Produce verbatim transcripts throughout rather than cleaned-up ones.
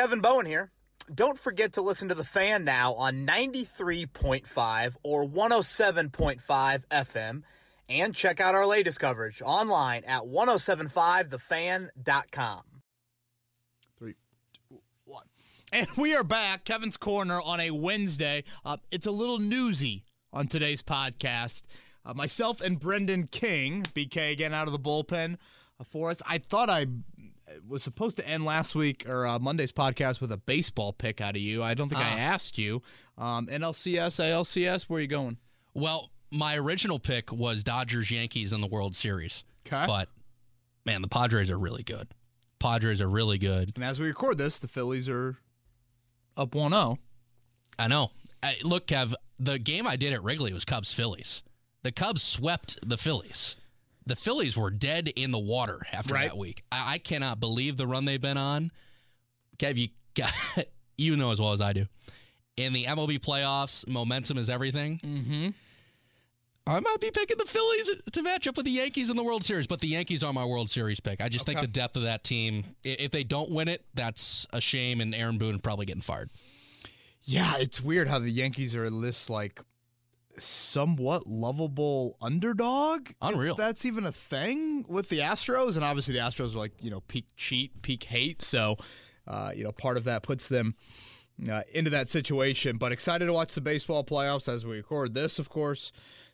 Kevin Bowen here. Don't forget to listen to The Fan now on ninety-three point five or one oh seven point five F M. And check out our latest coverage online at ten seventy-five the fan dot com. Three, two, one. And we are back. Kevin's Corner on a Wednesday. Uh, it's a little newsy on today's podcast. Uh, myself and Brendan King, B K again out of the bullpen uh, for us. I thought I was supposed to end last week or uh, Monday's podcast with a baseball pick out of you. I don't think uh, I asked you. Um, N L C S, A L C S, where are you going? Well, my original pick was Dodgers Yankees in the World Series. Okay. But, man, the Padres are really good. Padres are really good. And as we record this, the Phillies are up one oh. I know. I, look, Kev, the game I did at Wrigley was Cubs-Phillies. The Cubs swept the Phillies. The Phillies were dead in the water after right. that week. I, I cannot believe the run they've been on. Kev, you, got, you know as well as I do. In the M L B playoffs, momentum is everything. Mm-hmm. I might be picking the Phillies to match up with the Yankees in the World Series, but the Yankees are my World Series pick. I just okay. think the depth of that team, if they don't win it, that's a shame, and Aaron Boone probably getting fired. Yeah, it's weird how the Yankees are this, like, somewhat lovable underdog. Unreal. If that's even a thing with the Astros, and obviously the Astros are, like, you know, peak cheat, peak hate, so, uh, you know, part of that puts them uh, into that situation, but excited to watch the baseball playoffs as we record this, of course.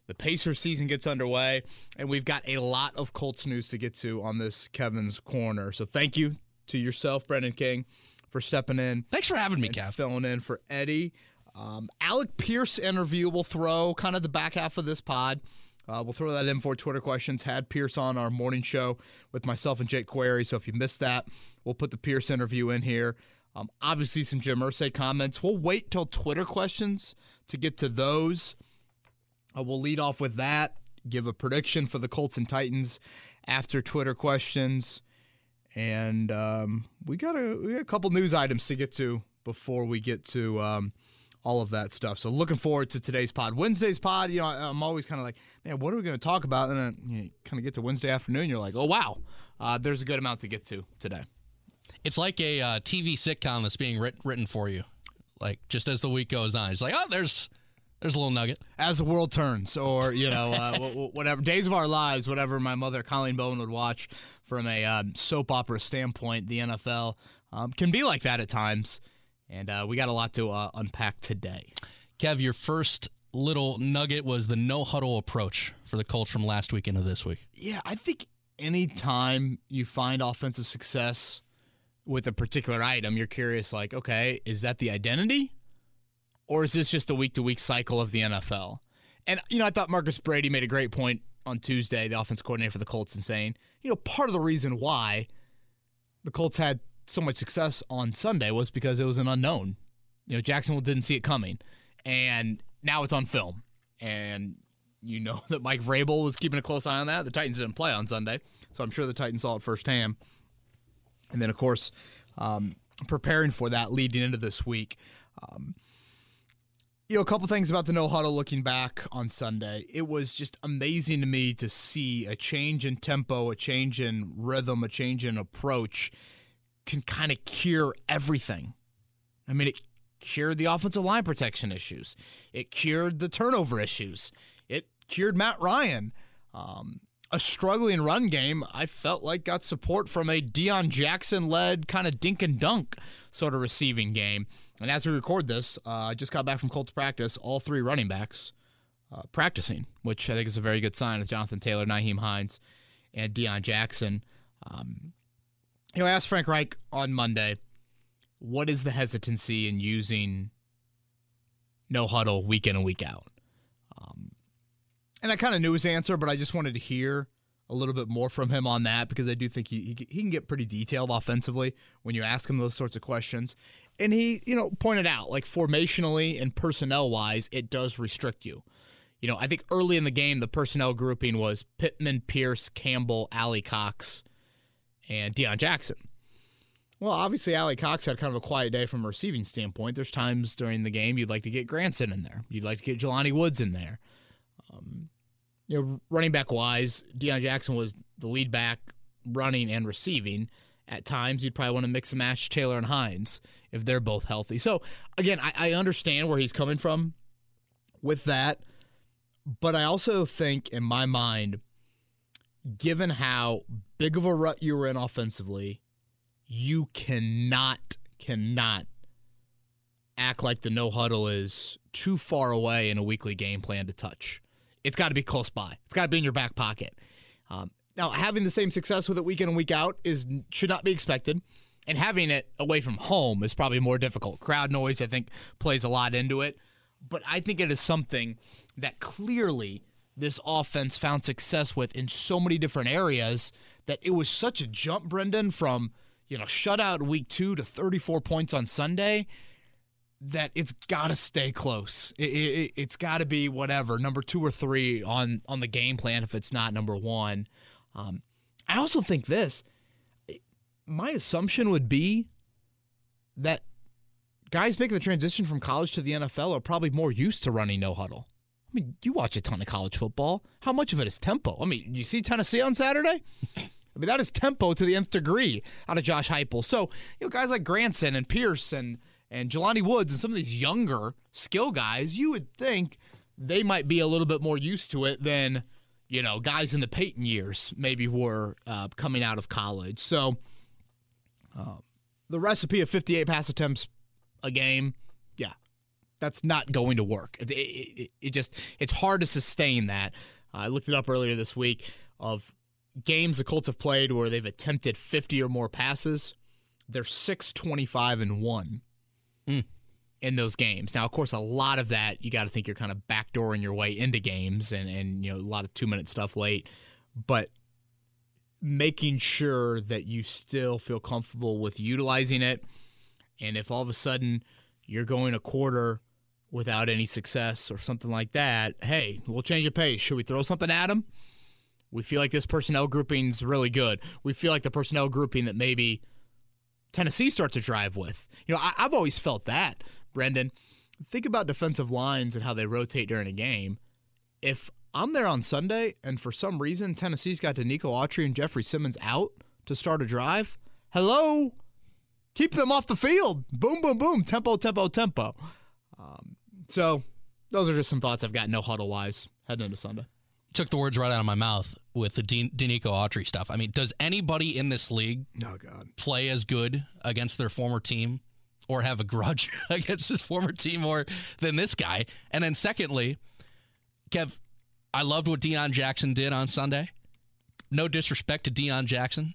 The Pacers season gets underway, and we've got a lot of Colts news to get to on this Kevin's Corner. So thank you to yourself, Brendan King, for stepping in. Thanks for having me, Kev. Filling in for Eddie. Um, Alec Pierce interview we'll throw kind of the back half of this pod. Uh, we'll throw that in for Twitter questions. Had Pierce on our morning show with myself and Jake Query, so if you missed that, we'll put the Pierce interview in here. Um, obviously, some Jim Irsay comments. We'll wait till Twitter questions to get to those. Uh, we'll lead off with that, give a prediction for the Colts and Titans after Twitter questions. And um, we got a we got a couple news items to get to before we get to um, all of that stuff. So looking forward to today's pod. Wednesday's pod, you know, I, I'm always kind of like, man, what are we going to talk about? And then you know, kind of get to Wednesday afternoon, you're like, oh, wow, uh, there's a good amount to get to today. It's like a uh, T V sitcom that's being writ- written for you, like just as the week goes on. It's like, oh, there's... There's a little nugget. As the world turns, or, you know, uh, whatever, Days of Our Lives, whatever my mother, Colleen Bowen, would watch from a um, soap opera standpoint, the N F L um, can be like that at times, and uh, we got a lot to uh, unpack today. Kev, your first little nugget was the no-huddle approach for the Colts from last week into this week. Yeah, I think any time you find offensive success with a particular item, you're curious, like, okay, is that the identity? Or is this just a week-to-week cycle of the N F L? And, you know, I thought Marcus Brady made a great point on Tuesday, the offensive coordinator for the Colts, and saying, you know, part of the reason why the Colts had so much success on Sunday was because it was an unknown. You know, Jacksonville didn't see it coming. And now it's on film. And you know that Mike Vrabel was keeping a close eye on that. The Titans didn't play on Sunday, so I'm sure the Titans saw it firsthand. And then, of course, um, preparing for that leading into this week. Um You know, a couple things about the no-huddle looking back on Sunday. It was just amazing to me to see a change in tempo, a change in rhythm, a change in approach can kind of cure everything. I mean, it cured the offensive line protection issues. It cured the turnover issues. It cured Matt Ryan. Um, a struggling run game, I felt like, got support from a Deon Jackson-led kind of dink-and-dunk sort of receiving game. And as we record this, I uh, just got back from Colts practice, all three running backs uh, practicing, which I think is a very good sign with Jonathan Taylor, Nyheim Hines, and Deon Jackson. Um, you know, I asked Frank Reich on Monday, what is the hesitancy in using no huddle week in and week out? Um, and I kind of knew his answer, but I just wanted to hear a little bit more from him on that because I do think he, he, he can get pretty detailed offensively when you ask him those sorts of questions. And he, you know, pointed out, like, formationally and personnel-wise, it does restrict you. You know, I think early in the game, the personnel grouping was Pittman, Pierce, Campbell, Allie Cox, and Deon Jackson. Well, obviously, Allie Cox had kind of a quiet day from a receiving standpoint. There's times during the game you'd like to get Granson in there. You'd like to get Jelani Woods in there. Um, you know, running back-wise, Deon Jackson was the lead back running and receiving. At times, you'd probably want to mix and match Taylor and Hines if they're both healthy. So, again, I, I understand where he's coming from with that. But I also think, in my mind, given how big of a rut you were in offensively, you cannot, cannot act like the no-huddle is too far away in a weekly game plan to touch. It's got to be close by. It's got to be in your back pocket. Um, now, having the same success with it week in and week out is should not be expected, and having it away from home is probably more difficult. Crowd noise, I think, plays a lot into it, but I think it is something that clearly this offense found success with in so many different areas that it was such a jump, Brendan, from you know shutout week two to thirty-four points on Sunday that it's got to stay close. It, it, it's got to be whatever, number two or three on, on the game plan if it's not number one. Um, I also think this, my assumption would be that guys making the transition from college to the N F L are probably more used to running no huddle. I mean, you watch a ton of college football. How much of it is tempo? I mean, you see Tennessee on Saturday? I mean, that is tempo to the nth degree out of Josh Heupel. So, you know, guys like Granson and Pierce and and Jelani Woods and some of these younger skill guys, you would think they might be a little bit more used to it than, you know, guys in the Peyton years maybe were uh, coming out of college. So uh, the recipe of fifty-eight pass attempts a game, yeah, that's not going to work. It, it, it just, it's hard to sustain that. Uh, I looked it up earlier this week of games the Colts have played where they've attempted fifty or more passes. They're six twenty-five and one. Mm. In those games. Now, of course, a lot of that, you got to think you're kind of backdooring your way into games and, and you know, a lot of two-minute stuff late. But making sure that you still feel comfortable with utilizing it, and if all of a sudden you're going a quarter without any success or something like that, hey, we'll change the pace. Should we throw something at them? We feel like this personnel grouping's really good. We feel like the personnel grouping that maybe – Tennessee starts a drive with. You know, I, I've always felt that, Brendan. Think about defensive lines and how they rotate during a game. If I'm there on Sunday and for some reason Tennessee's got DeNico Autry and Jeffrey Simmons out to start a drive, hello, keep them off the field. Boom, boom, boom, tempo, tempo, tempo. Um, so those are just some thoughts I've got no huddle-wise heading into Sunday. Took the words right out of my mouth with the De- DeNico Autry stuff. I mean, does anybody in this league oh, God. play as good against their former team or have a grudge against his former team more than this guy? And then secondly, Kev, I loved what Deon Jackson did on Sunday. No disrespect to Deon Jackson,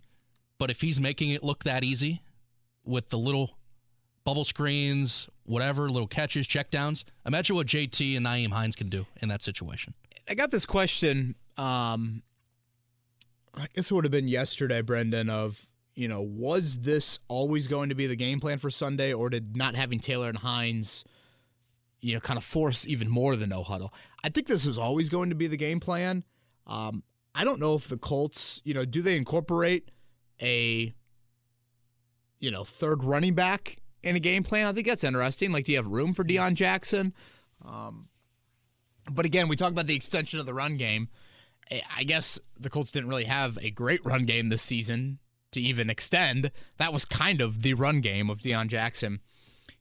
but if he's making it look that easy with the little bubble screens, whatever, little catches, checkdowns, imagine what J T and Nyheim Hines can do in that situation. I got this question, um, I guess it would have been yesterday, Brendan, of, you know, was this always going to be the game plan for Sunday, or did not having Taylor and Hines, you know, kind of force even more the no huddle? I think this was always going to be the game plan. Um, I don't know if the Colts, you know, do they incorporate a, you know, third running back in a game plan? I think that's interesting. Like, do you have room for Deon Jackson? Um But again, we talk about the extension of the run game. I guess the Colts didn't really have a great run game this season to even extend. That was kind of the run game of Deon Jackson,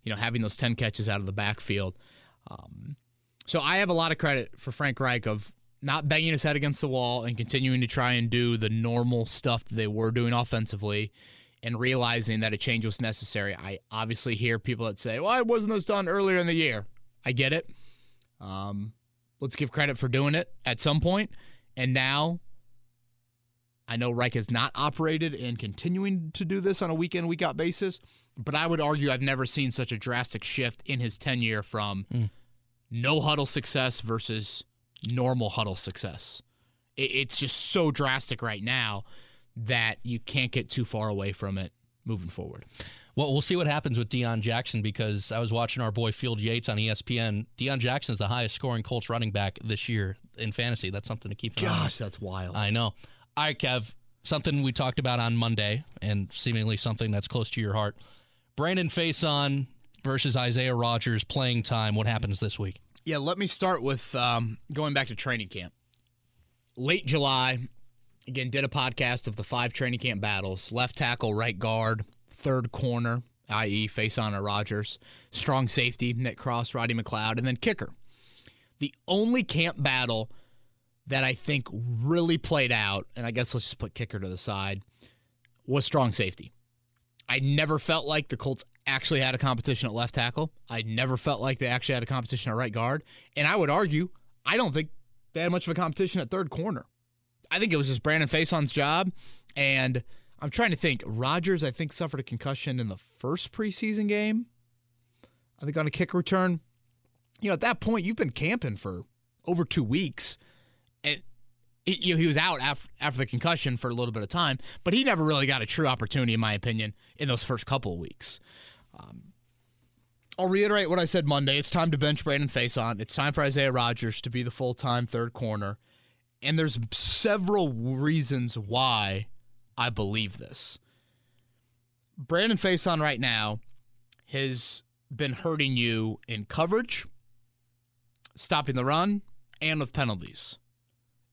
you know, having those ten catches out of the backfield. Um, so I have a lot of credit for Frank Reich of not banging his head against the wall and continuing to try and do the normal stuff that they were doing offensively and realizing that a change was necessary. I obviously hear people that say, well, wasn't this done earlier in the year? I get it. Um, Let's give credit for doing it at some point. And now, I know Reich has not operated in continuing to do this on a week-in, week-out basis, but I would argue I've never seen such a drastic shift in his tenure from mm. no huddle success versus normal huddle success. It's just so drastic right now that you can't get too far away from it moving forward. Well, we'll see what happens with Deon Jackson, because I was watching our boy Field Yates on E S P N. Deon Jackson is the highest scoring Colts running back this year in fantasy. That's something to keep in mind. Gosh, that's wild. I know. All right, Kev, something we talked about on Monday and seemingly something that's close to your heart. Brandon Faison versus Isaiah Rodgers playing time. What happens this week? Yeah, let me start with um, going back to training camp. Late July, Again, did a podcast of the five training camp battles. Left tackle, right guard, third corner, that is. FaceHonor Rogers, strong safety, Nick Cross, Roddy McLeod, and then kicker. The only camp battle that I think really played out, and I guess let's just put kicker to the side, was strong safety. I never felt like the Colts actually had a competition at left tackle. I never felt like they actually had a competition at right guard. And I would argue, I don't think they had much of a competition at third corner. I think it was just Brandon Faison's job. And I'm trying to think. Rogers, I think, suffered a concussion in the first preseason game. I think on a kick return. You know, at that point, you've been camping for over two weeks. And it, you know, he was out after, after the concussion for a little bit of time. But he never really got a true opportunity, in my opinion, in those first couple of weeks. Um, I'll reiterate what I said Monday. It's time to bench Brandon Faison. It's time for Isaiah Rogers to be the full-time third corner. And there's several reasons why I believe this. Brandon Faison right now has been hurting you in coverage, stopping the run, and with penalties.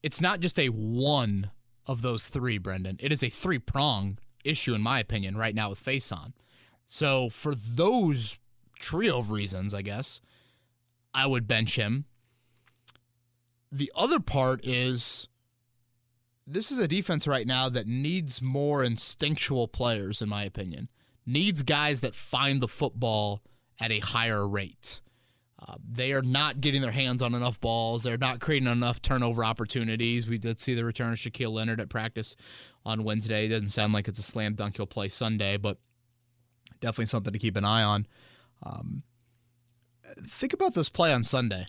It's not just a one of those three, Brendan. It is a three-prong issue, in my opinion, right now with Faison. So for those trio of reasons, I guess, I would bench him. The other part is this is a defense right now that needs more instinctual players, in my opinion. Needs guys that find the football at a higher rate. Uh, they are not getting their hands on enough balls. They're not creating enough turnover opportunities. We did see the return of Shaquille Leonard at practice on Wednesday. It doesn't sound like it's a slam dunk he'll play Sunday, but definitely something to keep an eye on. Um, think about this play on Sunday.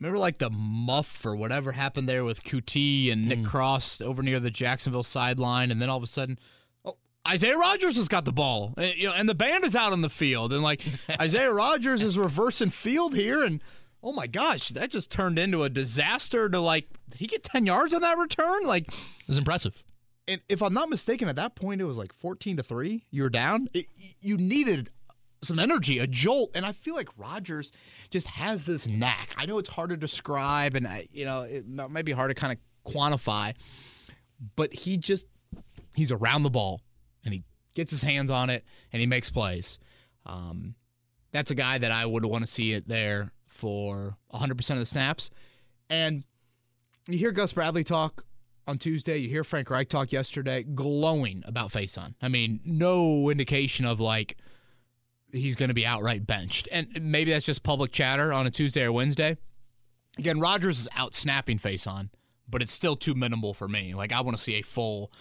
Remember, like, the muff or whatever happened there with Q T and Nick mm. Cross over near the Jacksonville sideline, and then all of a sudden, oh, Isaiah Rogers has got the ball, and, you know, and the band is out on the field, and, like, Isaiah Rogers is reversing field here, and, oh, my gosh, that just turned into a disaster to, like, did he get ten yards on that return? Like, it was impressive. And if I'm not mistaken, at that point, it was, like, fourteen to three. You were down. It, you needed some energy, a jolt, and I feel like Rodgers just has this knack. I know it's hard to describe, and I, you know, it might be hard to kind of quantify, but he just, he's around the ball, and he gets his hands on it, and he makes plays. Um, that's a guy that I would want to see it there for one hundred percent of the snaps. And you hear Gus Bradley talk on Tuesday, you hear Frank Reich talk yesterday, glowing about Faison. I mean, no indication of, like, he's going to be outright benched. And maybe that's just public chatter on a Tuesday or Wednesday. Again, Rodgers is out snapping Faison, but it's still too minimal for me. Like, I want to see a full,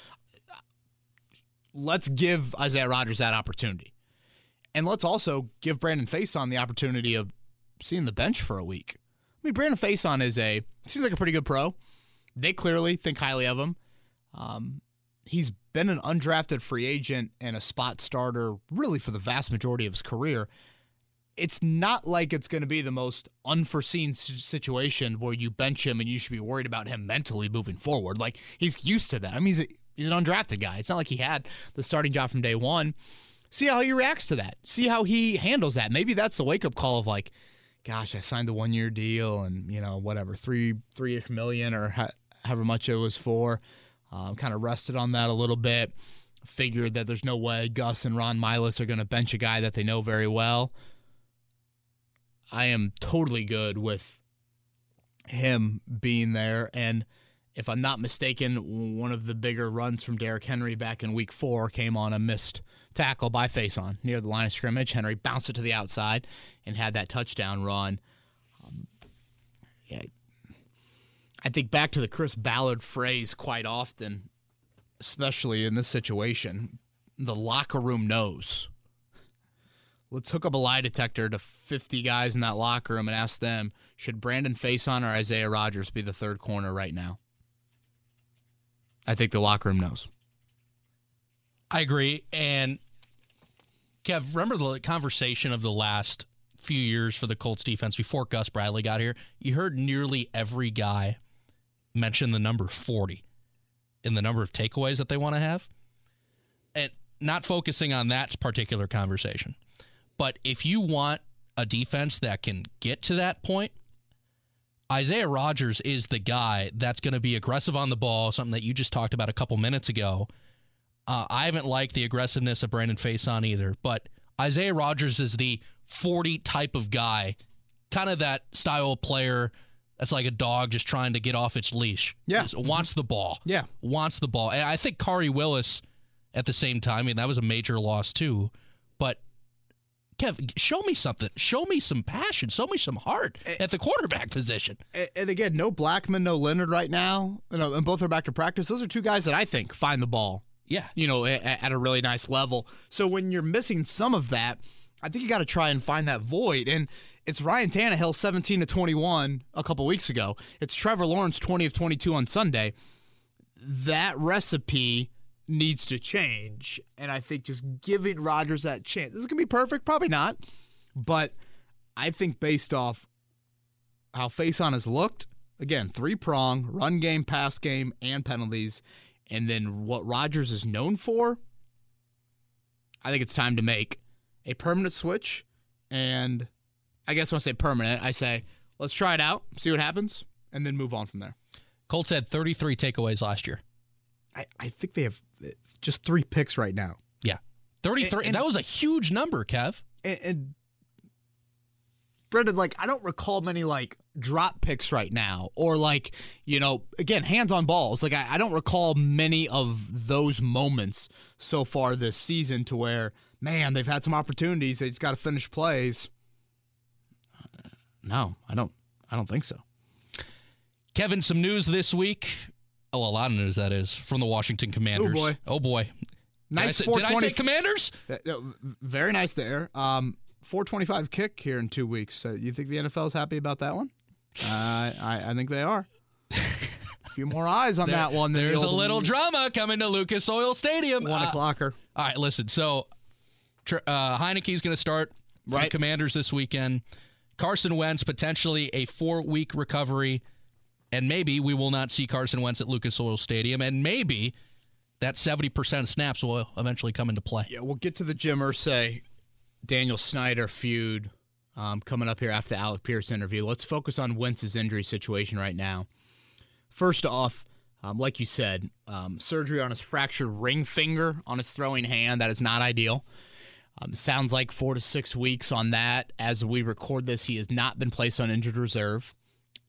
let's give Isaiah Rodgers that opportunity. And let's also give Brandon Faison the opportunity of seeing the bench for a week. I mean, Brandon Faison is a, seems like a pretty good pro. They clearly think highly of him. Um, he's been an undrafted free agent and a spot starter really for the vast majority of his career. It's not like it's going to be the most unforeseen situation where you bench him and you should be worried about him mentally moving forward. Like, he's used to that. I mean, he's, a, he's an undrafted guy. It's not like he had the starting job from day one. See how he reacts to that. See how he handles that. Maybe that's the wake-up call of, like, gosh, I signed a one-year deal and, you know, whatever, three, three-ish million or ha- however much it was for. Um, kind of rested on that a little bit, figured that there's no way Gus and Ron Miles are going to bench a guy that they know very well. I am totally good with him being there. And if I'm not mistaken, one of the bigger runs from Derrick Henry back in week four came on a missed tackle by Faison near the line of scrimmage. Henry bounced it to the outside and had that touchdown run. Um, yeah. I think back to the Chris Ballard phrase quite often, especially in this situation, the locker room knows. Let's hook up a lie detector to fifty guys in that locker room and ask them, should Brandon Faison or Isaiah Rogers be the third corner right now? I think the locker room knows. I agree. And, Kev, remember the conversation of the last few years for the Colts defense before Gus Bradley got here? You heard nearly every guy mention the number forty in the number of takeaways that they want to have. And not focusing on that particular conversation. But if you want a defense that can get to that point, Isaiah Rodgers is the guy that's going to be aggressive on the ball, something that you just talked about a couple minutes ago. Uh, I haven't liked the aggressiveness of Brandon Faison either, but Isaiah Rodgers is the forty type of guy, kind of that style of player that's like a dog just trying to get off its leash. Yeah. Just wants the ball. Yeah. Wants the ball. And I think Kari Willis at the same time, I mean, that was a major loss too, but Kev, show me something. Show me some passion. Show me some heart at the quarterback position. And again, no Blackman, no Leonard right now, and both are back to practice. Those are two guys that I think find the ball, yeah, you know, at a really nice level. So when you're missing some of that, I think you got to try and find that void. And it's Ryan Tannehill, seventeen to twenty-one, a couple weeks ago. It's Trevor Lawrence, twenty of twenty-two on Sunday. That recipe needs to change, and I think just giving Rodgers that chance. This is going to be perfect? Probably not, but I think based off how Faison has looked, again, three-prong, run game, pass game, and penalties, and then what Rodgers is known for, I think it's time to make a permanent switch, and I guess when I say permanent, I say let's try it out, see what happens, and then move on from there. Colts had thirty-three takeaways last year. I, I think they have just three picks right now. Yeah. thirty-three. And, and that was a huge number, Kev. And, and Brendan, like, I don't recall many, like, drop picks right now or, like, you know, again, hands on balls. Like, I, I don't recall many of those moments so far this season to where, man, they've had some opportunities. They just got to finish plays. No, I don't. I don't think so. Kevin, some news this week. Oh, a lot of news, that is, from the Washington Commanders. Oh, boy. Oh, boy. Nice did I say, did I say Commanders? Very nice there. Um, four twenty-five kick here in two weeks. So you think the N F L's happy about that one? Uh, I, I think they are. A few more eyes on there, that one. There's the a little league. Drama coming to Lucas Oil Stadium. One uh, o'clocker. All right, listen. So uh, Heineke's going to start right. for Commanders this weekend. Carson Wentz, potentially a four-week recovery. And maybe we will not see Carson Wentz at Lucas Oil Stadium, and maybe that seventy percent of snaps will eventually come into play. Yeah, we'll get to the Jim Irsay, Daniel Snyder feud um, coming up here after the Alec Pierce interview. Let's focus on Wentz's injury situation right now. First off, um, like you said, um, surgery on his fractured ring finger on his throwing hand. That is not ideal. Um, sounds like four to six weeks on that. As we record this, he has not been placed on injured reserve.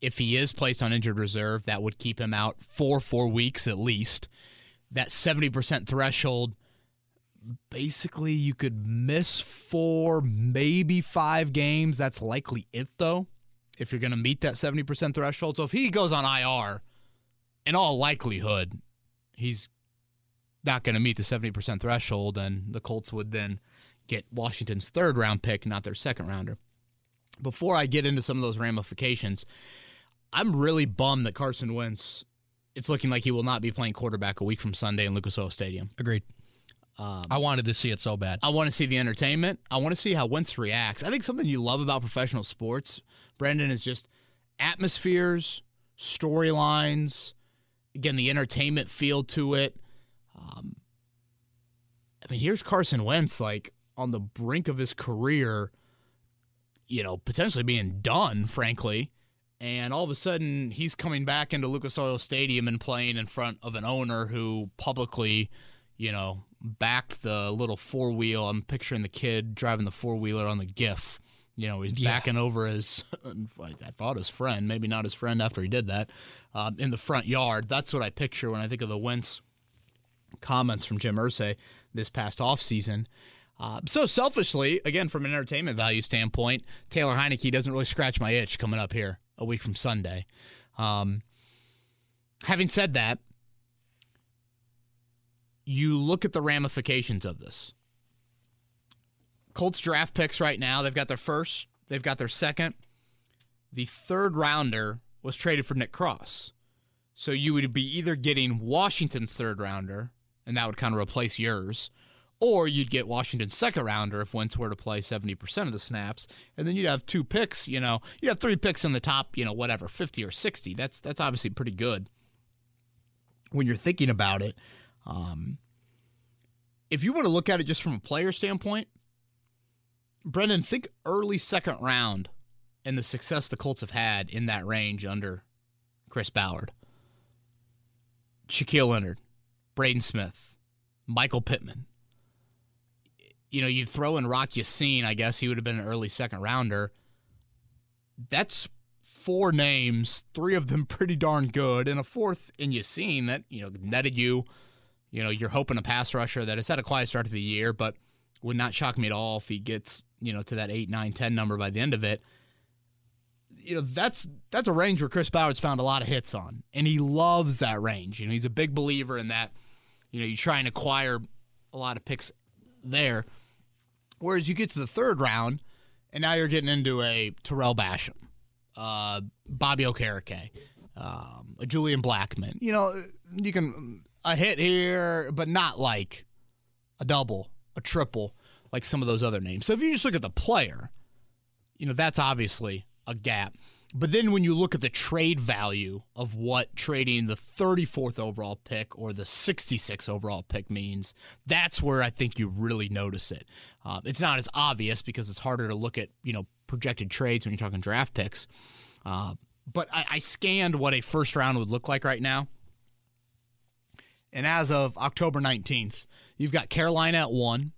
If he is placed on injured reserve, that would keep him out for four weeks at least. That seventy percent threshold, basically you could miss four, maybe five games. That's likely it, though, if you're going to meet that seventy percent threshold. So if he goes on I R, in all likelihood, he's not going to meet the seventy percent threshold, and the Colts would then get Washington's third-round pick, not their second-rounder. Before I get into some of those ramifications, I'm really bummed that Carson Wentz, it's looking like he will not be playing quarterback a week from Sunday in Lucas Oil Stadium. Agreed. Um, I wanted to see it so bad. I want to see the entertainment. I want to see how Wentz reacts. I think something you love about professional sports, Brendan, is just atmospheres, storylines, again, the entertainment feel to it. Um, I mean, here's Carson Wentz, like, on the brink of his career, you know, potentially being done, frankly. And all of a sudden, he's coming back into Lucas Oil Stadium and playing in front of an owner who publicly, you know, backed the little four-wheel. I'm picturing the kid driving the four-wheeler on the GIF. You know, he's yeah. backing over his, I thought his friend, maybe not his friend after he did that, um, in the front yard. That's what I picture when I think of the Wentz comments from Jim Irsay this past offseason. Uh, so selfishly, again, from an entertainment value standpoint, Taylor Heineke doesn't really scratch my itch coming up here a week from Sunday. Um, having said that, you look at the ramifications of this. Colts draft picks right now, they've got their first, they've got their second. The third rounder was traded for Nick Cross. So you would be either getting Washington's third rounder, and that would kind of replace yours, or you'd get Washington's second rounder if Wentz were to play seventy percent of the snaps, and then you'd have two picks, you know. You'd have three picks in the top, you know, whatever, fifty or sixty. That's that's obviously pretty good when you're thinking about it. Um, if you want to look at it just from a player standpoint, Brendan, think early second round and the success the Colts have had in that range under Chris Ballard, Shaquille Leonard, Braden Smith, Michael Pittman. You know, you throw in Rock Yassin, I guess he would have been an early second rounder. That's four names, three of them pretty darn good, and a fourth in Yassin that, you know, netted you. You know, you're hoping a pass rusher that has had a quiet start to the year, but would not shock me at all if he gets, you know, to that eight, nine, ten number by the end of it. You know, that's that's a range where Chris Ballard's found a lot of hits on, and he loves that range. You know, he's a big believer in that. You know, you try and acquire a lot of picks there. Whereas you get to the third round, and now you're getting into a Terrell Basham, uh, Bobby Okereke, um, a Julian Blackmon. You know, you can a hit here, but not like a double, a triple, like some of those other names. So if you just look at the player, you know, that's obviously a gap. But then when you look at the trade value of what trading the thirty-fourth overall pick or the sixty-sixth overall pick means, that's where I think you really notice it. Uh, it's not as obvious because it's harder to look at, you know, projected trades when you're talking draft picks. Uh, but I, I scanned what a first round would look like right now. And as of October nineteenth, you've got Carolina at one,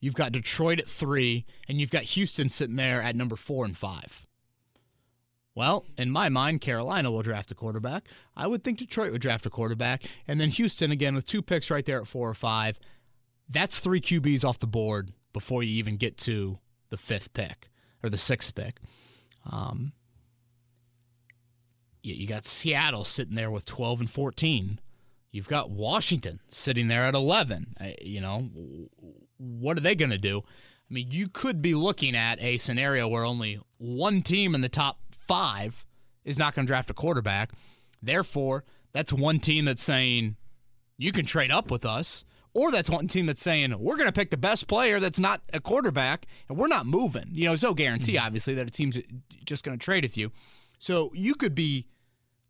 you've got Detroit at three, and you've got Houston sitting there at number four and five. Well, in my mind, Carolina will draft a quarterback. I would think Detroit would draft a quarterback. And then Houston, again, with two picks right there at four or five. That's three Q Bs off the board before you even get to the fifth pick or the sixth pick. Um, you, you got Seattle sitting there with twelve and fourteen. You've got Washington sitting there at eleven. I, you know, what are they going to do? I mean, you could be looking at a scenario where only one team in the top five is not going to draft a quarterback. Therefore, that's one team that's saying, you can trade up with us. Or that's one team that's saying, we're going to pick the best player that's not a quarterback, and we're not moving. You know, there's no guarantee, obviously, that a team's just going to trade with you. So you could be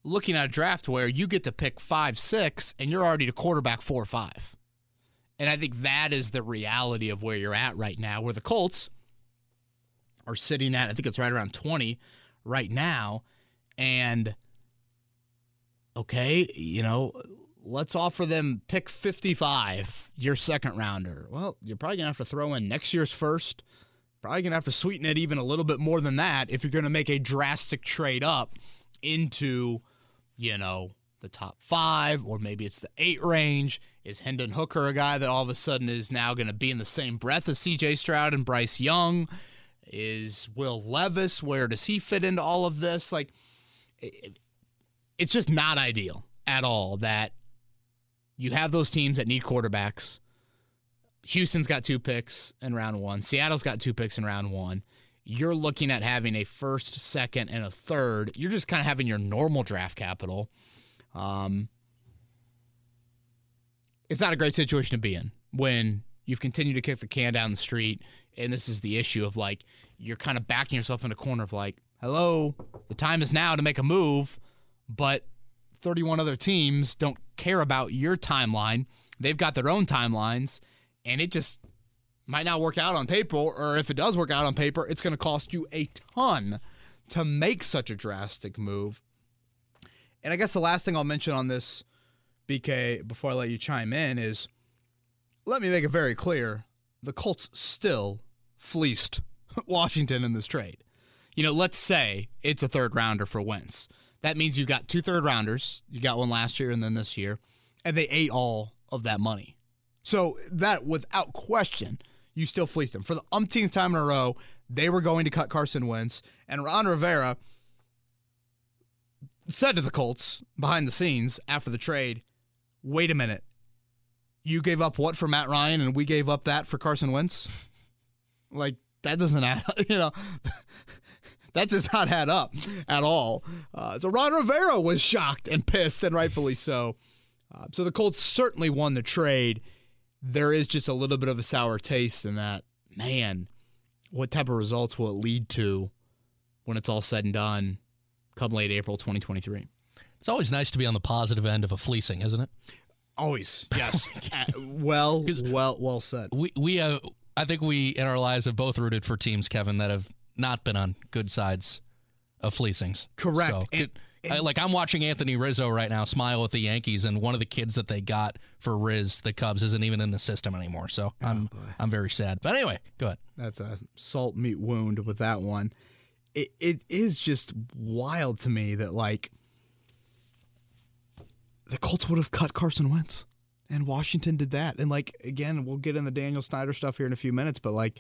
looking at a draft where you get to pick five, six, and you're already to quarterback four or five. And I think that is the reality of where you're at right now, where the Colts are sitting at, I think it's right around twenty, right now. And okay, you know, let's offer them pick fifty-five, your second rounder. Well, you're probably gonna have to throw in next year's first, probably gonna have to sweeten it even a little bit more than that if you're gonna make a drastic trade up into, you know, the top five, or maybe it's the eight range. Is Hendon Hooker a guy that all of a sudden is now gonna be in the same breath as C J Stroud and Bryce Young? Is Will Levis, where does he fit into all of this? Like, it, it's just not ideal at all that you have those teams that need quarterbacks. Houston's got two picks in round one. Seattle's got two picks in round one. You're looking at having a first, second, and a third. You're just kind of having your normal draft capital. Um, it's not a great situation to be in when you've continued to kick the can down the street. And this is the issue of, like, you're kind of backing yourself in a corner of, like, hello, the time is now to make a move, but thirty-one other teams don't care about your timeline. They've got their own timelines, and it just might not work out on paper, or if it does work out on paper, it's going to cost you a ton to make such a drastic move. And I guess the last thing I'll mention on this, B K, before I let you chime in, is let me make it very clear, the Colts still fleeced Washington in this trade. You know, let's say it's a third rounder for Wentz. That means you've got two third rounders. You got one last year and then this year, and they ate all of that money. So that, without question, you still fleeced them. For the umpteenth time in a row, they were going to cut Carson Wentz, and Ron Rivera said to the Colts behind the scenes after the trade, wait a minute, you gave up what for Matt Ryan and we gave up that for Carson Wentz? Like, that doesn't add up, you know. That does not add up at all. Uh, so Ron Rivera was shocked and pissed, and rightfully so. Uh, so the Colts certainly won the trade. There is just a little bit of a sour taste in that, man, what type of results will it lead to when it's all said and done come late April twenty twenty-three? It's always nice to be on the positive end of a fleecing, isn't it? Always, yes. well, well, well said. We, we have... I think we, in our lives, have both rooted for teams, Kevin, that have not been on good sides of fleecings. Correct. So, and, and, I, like, I'm watching Anthony Rizzo right now smile at the Yankees, and one of the kids that they got for Riz, the Cubs, isn't even in the system anymore. So oh I'm boy. I'm very sad. But anyway, go ahead. That's a salt meat wound with that one. It It is just wild to me that, like, the Colts would have cut Carson Wentz, and Washington did that. And, like, again, we'll get in the Daniel Snyder stuff here in a few minutes, but, like,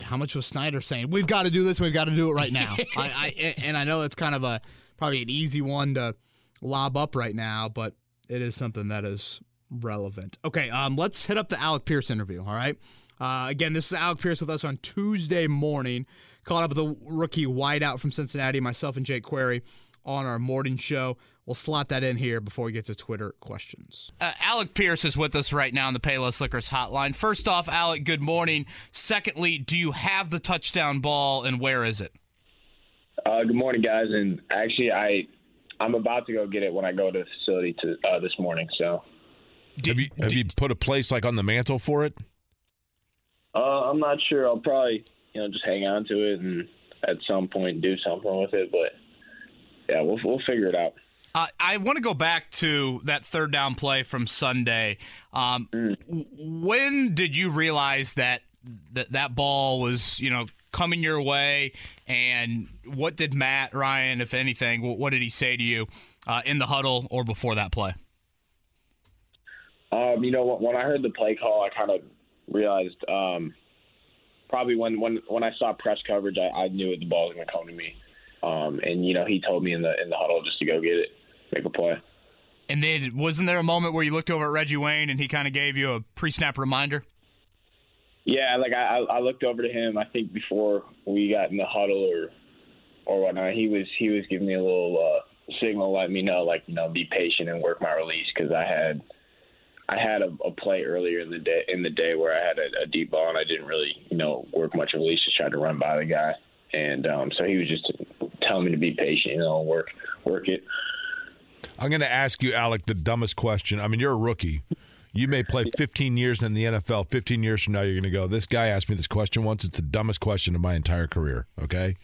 how much was Snyder saying, we've got to do this, we've got to do it right now? I, I And I know it's kind of a probably an easy one to lob up right now, but it is something that is relevant. Okay, um, let's hit up the Alec Pierce interview, all right? Uh, again, this is Alec Pierce with us on Tuesday morning. Caught up with the rookie wideout from Cincinnati, myself and Jake Query, on our morning show. We'll slot that in here before we get to Twitter questions. Uh, Alec Pierce is with us right now on the Payless Liquors hotline. First off, Alec, good morning. Secondly, do you have the touchdown ball, and where is it? Uh, good morning, guys. And actually, I, I'm about to go get it when I go to the facility to, uh, this morning. So, did, Have, you, have did, you put a place like on the mantle for it? Uh, I'm not sure. I'll probably you know just hang on to it and at some point do something with it, but... Yeah, we'll we'll figure it out. Uh, I want to go back to that third down play from Sunday. Um, mm. w- when did you realize that, that that ball was you know coming your way? And what did Matt Ryan, if anything, what, what did he say to you uh, in the huddle or before that play? Um, you know, when I heard the play call, I kind of realized um, probably when, when when I saw press coverage, I, I knew the ball was going to come to me. Um, and, you know, he told me in the in the huddle just to go get it, make a play. And then wasn't there a moment where you looked over at Reggie Wayne and he kind of gave you a pre-snap reminder? Yeah, like I, I looked over to him, I think, before we got in the huddle or or whatnot. He was he was giving me a little uh, signal, let me know, like, you know, be patient and work my release because I had I had a, a play earlier in the day in the day where I had a, a deep ball and I didn't really, you know, work much release, just tried to run by the guy. And um, so he was just telling me to be patient, you know, work, work it. I'm going to ask you, Alec, the dumbest question. I mean, you're a rookie. You may play fifteen years in the N F L. fifteen years from now, you're going to go, this guy asked me this question once. It's the dumbest question of my entire career, okay?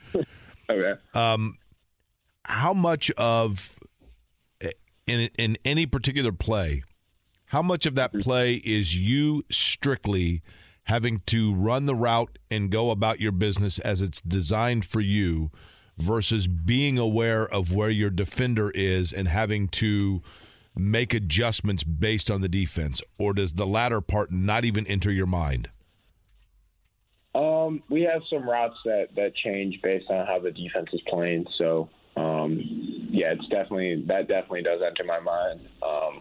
Okay. Um, how much of, in in any particular play, how much of that play is you strictly – having to run the route and go about your business as it's designed for you versus being aware of where your defender is and having to make adjustments based on the defense? Or does the latter part not even enter your mind? Um, we have some routes that, that change based on how the defense is playing. So, um, yeah, it's definitely that definitely does enter my mind. Um,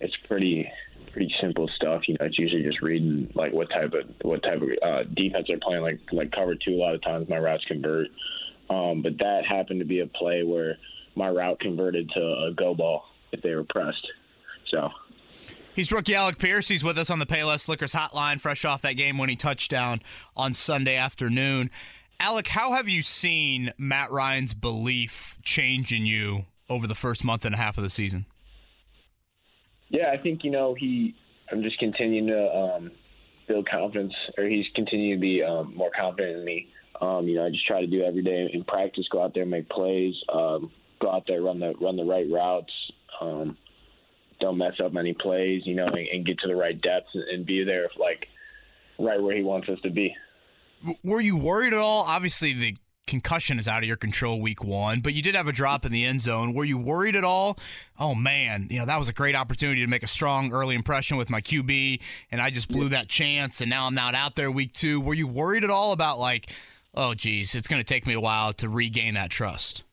it's pretty... pretty simple stuff, you know. It's usually just reading like what type of what type of uh, defense they're playing, like like cover two. A lot of times my routes convert, um, but that happened to be a play where my route converted to a go ball if they were pressed. So, he's rookie Alec Pierce. He's with us on the Payless Liquors hotline, fresh off that game-winning touchdown on Sunday afternoon. Alec, how have you seen Matt Ryan's belief change in you over the first month and a half of the season? Yeah, I think, you know, he – I'm just continuing to um, build confidence, or he's continuing to be um, more confident in me. Um, you know, I just try to do every day in practice, go out there and make plays, um, go out there, run the run the right routes, um, don't mess up many plays, you know, and, and get to the right depth and be there, like, right where he wants us to be. Were you worried at all? Obviously, the – concussion is out of your control week one, but you did have a drop in the end zone. Were you worried at all? Oh, man, you know, that was a great opportunity to make a strong early impression with my Q B, and I just blew that chance, and now I'm not out there week two. Were you worried at all about, like, oh, geez, it's going to take me a while to regain that trust?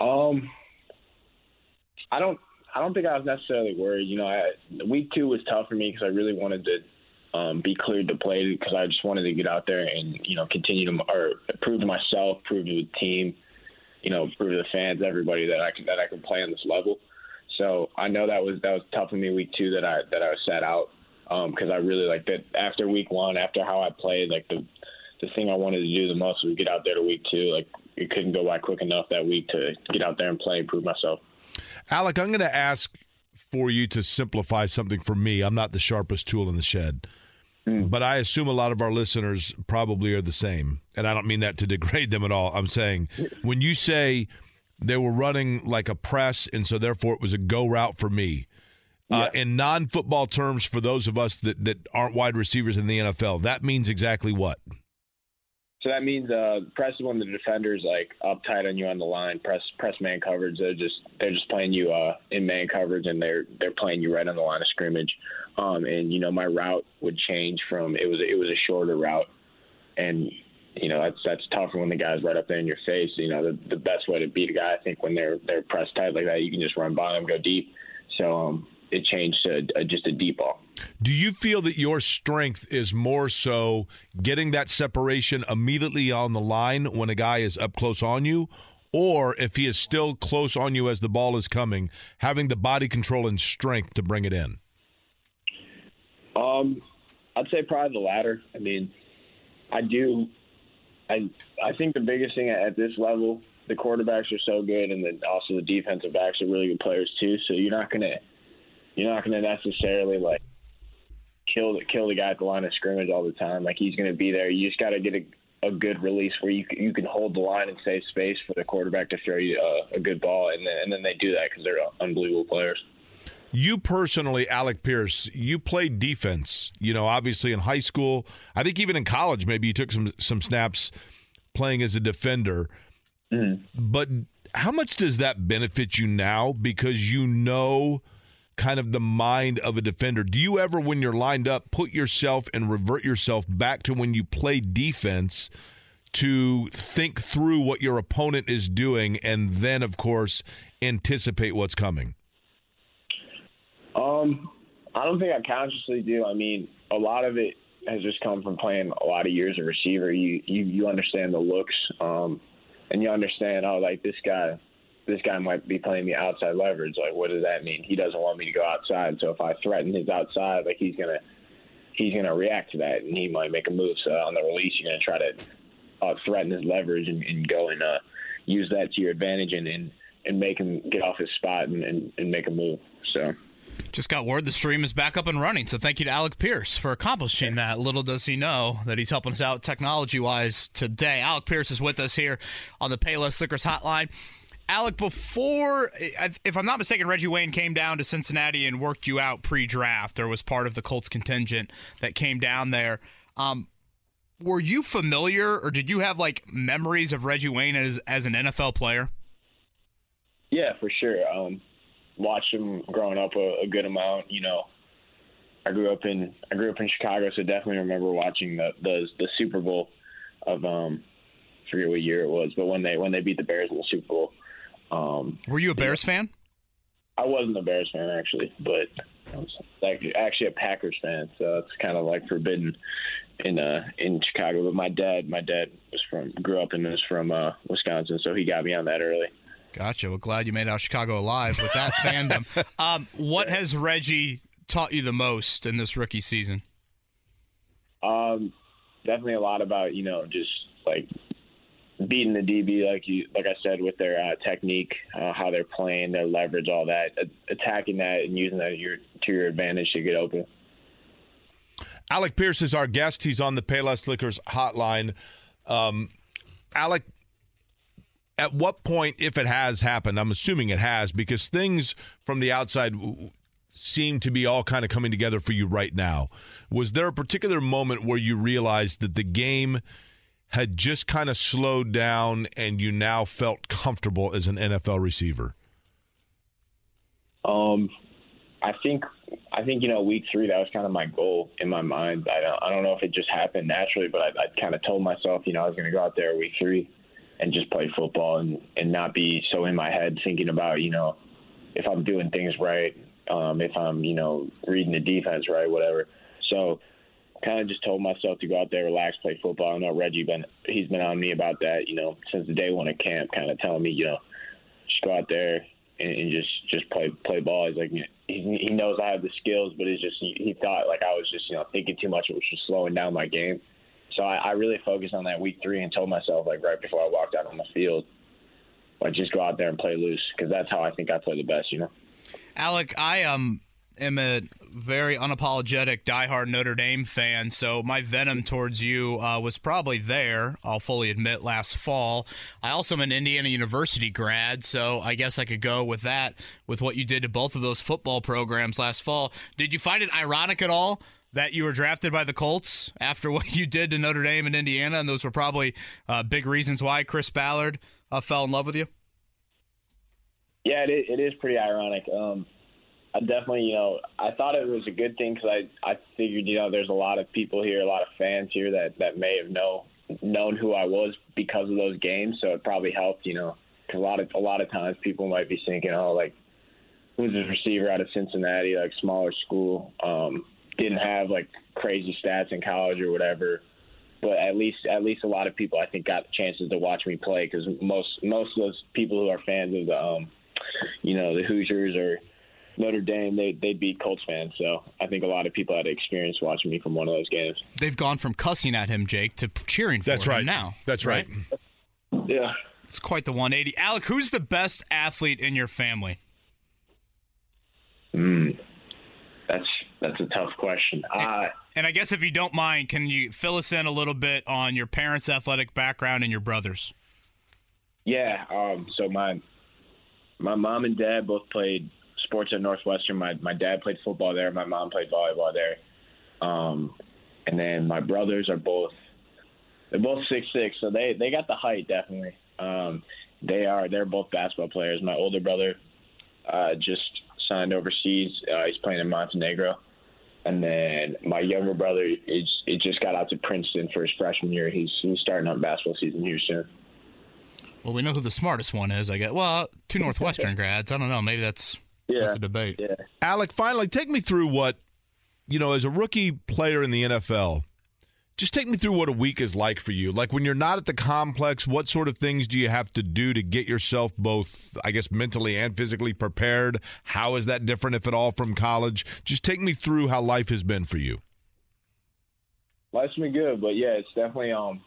Um, I don't I don't think I was necessarily worried. You know, I, week two was tough for me because I really wanted to Um, be cleared to play because I just wanted to get out there and, you know, continue to or prove to myself, prove to the team, you know, prove to the fans, everybody that I can, that I can play on this level. So I know that was that was tough for me week two that I that I was sat out because um, I really like that after week one, after how I played, like the the thing I wanted to do the most was get out there to week two. Like it couldn't go by quick enough that week to get out there and play and prove myself. Alec, I'm going to ask for you to simplify something for me. I'm not the sharpest tool in the shed. Mm. But I assume a lot of our listeners probably are the same. And I don't mean that to degrade them at all. I'm saying when you say they were running like a press and so therefore it was a go route for me, yeah. uh, in non-football terms for those of us that, that aren't wide receivers in the N F L, that means exactly what? So that means uh, press is when the defender's like up tight on you on the line. Press press man coverage. They're just they're just playing you uh, in man coverage, and they're they're playing you right on the line of scrimmage. Um, and you know my route would change from it was it was a shorter route, and you know that's that's tougher when the guy's right up there in your face. You know the, the best way to beat a guy, I think, when they're they're pressed tight like that, you can just run by them, go deep. So um, it changed to a, just a deep ball. Do you feel that your strength is more so getting that separation immediately on the line when a guy is up close on you, or if he is still close on you as the ball is coming, having the body control and strength to bring it in? Um, I'd say probably the latter. I mean, I do. I I think the biggest thing at this level, the quarterbacks are so good, and then also the defensive backs are really good players too. So you're not gonna you're not gonna necessarily like. kill the, kill the guy at the line of scrimmage all the time. Like, he's going to be there. You just got to get a, a good release where you you can hold the line and save space for the quarterback to throw you a, a good ball, and then, and then they do that because they're unbelievable players. You personally, Alec Pierce, you played defense, you know, obviously in high school. I think even in college maybe you took some, some snaps playing as a defender. Mm-hmm. But how much does that benefit you now because you know – kind of the mind of a defender? Do you ever, when you're lined up, put yourself and revert yourself back to when you play defense to think through what your opponent is doing and then, of course, anticipate what's coming? Um, I don't think I consciously do. I mean, a lot of it has just come from playing a lot of years of receiver. You you, you understand the looks, um, and you understand, oh, like this guy – this guy might be playing me outside leverage. Like, what does that mean? He doesn't want me to go outside. So if I threaten his outside, like he's gonna, he's gonna react to that, and he might make a move. So on the release, you're gonna try to uh, threaten his leverage and, and go and uh, use that to your advantage, and, and, and make him get off his spot and, and, and make a move. So. Just got word the stream is back up and running, so thank you to Alec Pierce for accomplishing that. Little does he know that he's helping us out technology-wise today. Alec Pierce is with us here on the Payless Liquors Hotline. Alec, before, if I'm not mistaken, Reggie Wayne came down to Cincinnati and worked you out pre-draft, or was part of the Colts contingent that came down there. Um, were you familiar, or did you have, like, memories of Reggie Wayne as as an N F L player? Yeah, for sure. Um, watched him growing up a, a good amount. You know, I grew up in I grew up in Chicago, so definitely remember watching the the, the Super Bowl of um, I forget what year it was, but when they when they beat the Bears in the Super Bowl. Um, Were you a Bears yeah. fan? I wasn't a Bears fan, actually, but I was actually a Packers fan, so it's kind of like forbidden in uh, in Chicago. But my dad, my dad was from grew up and was from uh, Wisconsin, so he got me on that early. Gotcha. Well, glad you made out Chicago alive with that fandom. Um, what yeah. has Reggie taught you the most in this rookie season? Um, definitely a lot about, you know, just like beating the D B, like you, like I said, with their uh, technique, uh, how they're playing, their leverage, all that, a- attacking that and using that your, to your advantage to get open. Alec Pierce is our guest. He's on the Payless Liquors Hotline. Um, Alec, at what point, if it has happened, I'm assuming it has, because things from the outside seem to be all kind of coming together for you right now. Was there a particular moment where you realized that the game had just kind of slowed down and you now felt comfortable as an N F L receiver? Um, I think, I think, you know, week three, that was kind of my goal in my mind. I don't, I don't know if it just happened naturally, but I, I kind of told myself, you know, I was going to go out there week three and just play football and, and not be so in my head thinking about, you know, if I'm doing things right, um, if I'm, you know, reading the defense right, whatever. So, kind of just told myself to go out there, relax, play football. I know Reggie been he's been on me about that, you know, since the day one at camp, kind of telling me, you know, just go out there and, and just just play play ball. He's like, he, he knows I have the skills, but it's just he, he thought like I was just, you know, thinking too much, which was slowing down my game. So I, I really focused on that week three and told myself, like, right before I walked out on the field, like, just go out there and play loose, because that's how I think I play the best, you know. Alec, I um am a very unapologetic, diehard Notre Dame fan, so my venom towards you uh, was probably there, I'll fully admit, last fall. I also am an Indiana University grad, so I guess I could go with that, with what you did to both of those football programs last fall. Did you find it ironic at all that you were drafted by the Colts after what you did to Notre Dame and Indiana, and those were probably uh, big reasons why Chris Ballard uh, fell in love with you? Yeah, it is, it is pretty ironic. Um, I definitely, you know, I thought it was a good thing because I, I figured, you know, there's a lot of people here, a lot of fans here that, that may have know, known who I was because of those games, so it probably helped, you know, because a lot of, a lot of times people might be thinking, oh, like, who's this receiver out of Cincinnati, like, smaller school, um, didn't have, like, crazy stats in college or whatever. But at least at least a lot of people, I think, got chances to watch me play because most, most of those people who are fans of the um, – you know, the Hoosiers or Notre Dame, they they beat Colts fans. So I think a lot of people had experience watching me from one of those games. They've gone from cussing at him, Jake, to cheering for That's him right. now. That's right. right. Yeah. It's quite the one eighty. Alec, who's the best athlete in your family? Mm, that's that's a tough question. And, uh, and I guess if you don't mind, can you fill us in a little bit on your parents' athletic background and your brothers? Yeah. Um, so my My mom and dad both played sports at Northwestern. My my dad played football there. My mom played volleyball there. Um, and then my brothers are both they're both six foot six, so they, they got the height definitely. Um, they are they're both basketball players. My older brother uh, just signed overseas. Uh, he's playing in Montenegro. And then my younger brother is it just got out to Princeton for his freshman year. He's he's starting on basketball season here soon. Well, we know who the smartest one is, I guess. Well, two Northwestern grads. I don't know. Maybe that's, yeah. that's a debate. Yeah. Alec, finally, take me through what, you know, as a rookie player in the N F L, just take me through what a week is like for you. Like when you're not at the complex, what sort of things do you have to do to get yourself both, I guess, mentally and physically prepared? How is that different, if at all, from college? Just take me through how life has been for you. Life's been good, but, yeah, it's definitely – um.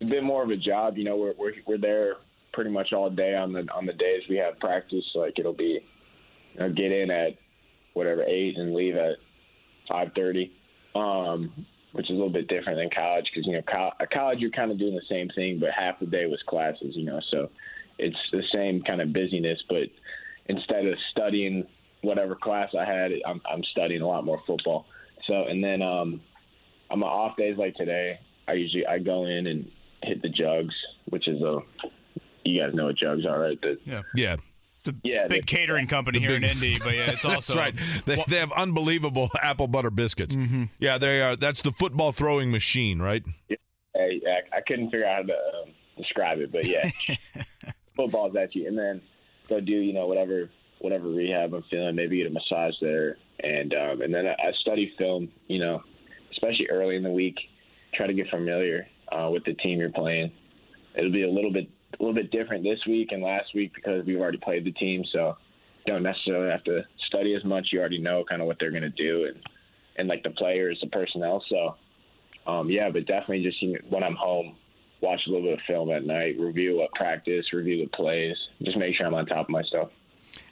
a bit more of a job, you know. We're we're we're there pretty much all day on the on the days we have practice. Like it'll be, you know, get in at whatever eight and leave at five thirty, um, which is a little bit different than college because you know co- at college you're kind of doing the same thing, but half the day was classes, you know. So it's the same kind of busyness, but instead of studying whatever class I had, I'm I'm studying a lot more football. So and then um, on my off days like today, I usually I go in and hit the jugs, which is a you guys know what jugs are, right? The, yeah, yeah. It's a yeah, big the, catering company here big, in Indy, but yeah, it's also that's right. They, well, they have unbelievable apple butter biscuits. Mm-hmm. Yeah, they are. That's the football throwing machine, right? Yeah, I, I couldn't figure out how to um, describe it, but yeah, football's at you, and then go do you know whatever whatever rehab I'm feeling, maybe get a massage there, and um, and then I, I study film, you know, especially early in the week, try to get familiar. Uh, with the team you're playing. It'll be a little bit a little bit different this week and last week because we've already played the team, so don't necessarily have to study as much. You already know kind of what they're going to do and, and, like, the players, the personnel. So, um, yeah, but definitely just you know, when I'm home, watch a little bit of film at night, review what practice, review what plays, just make sure I'm on top of my stuff.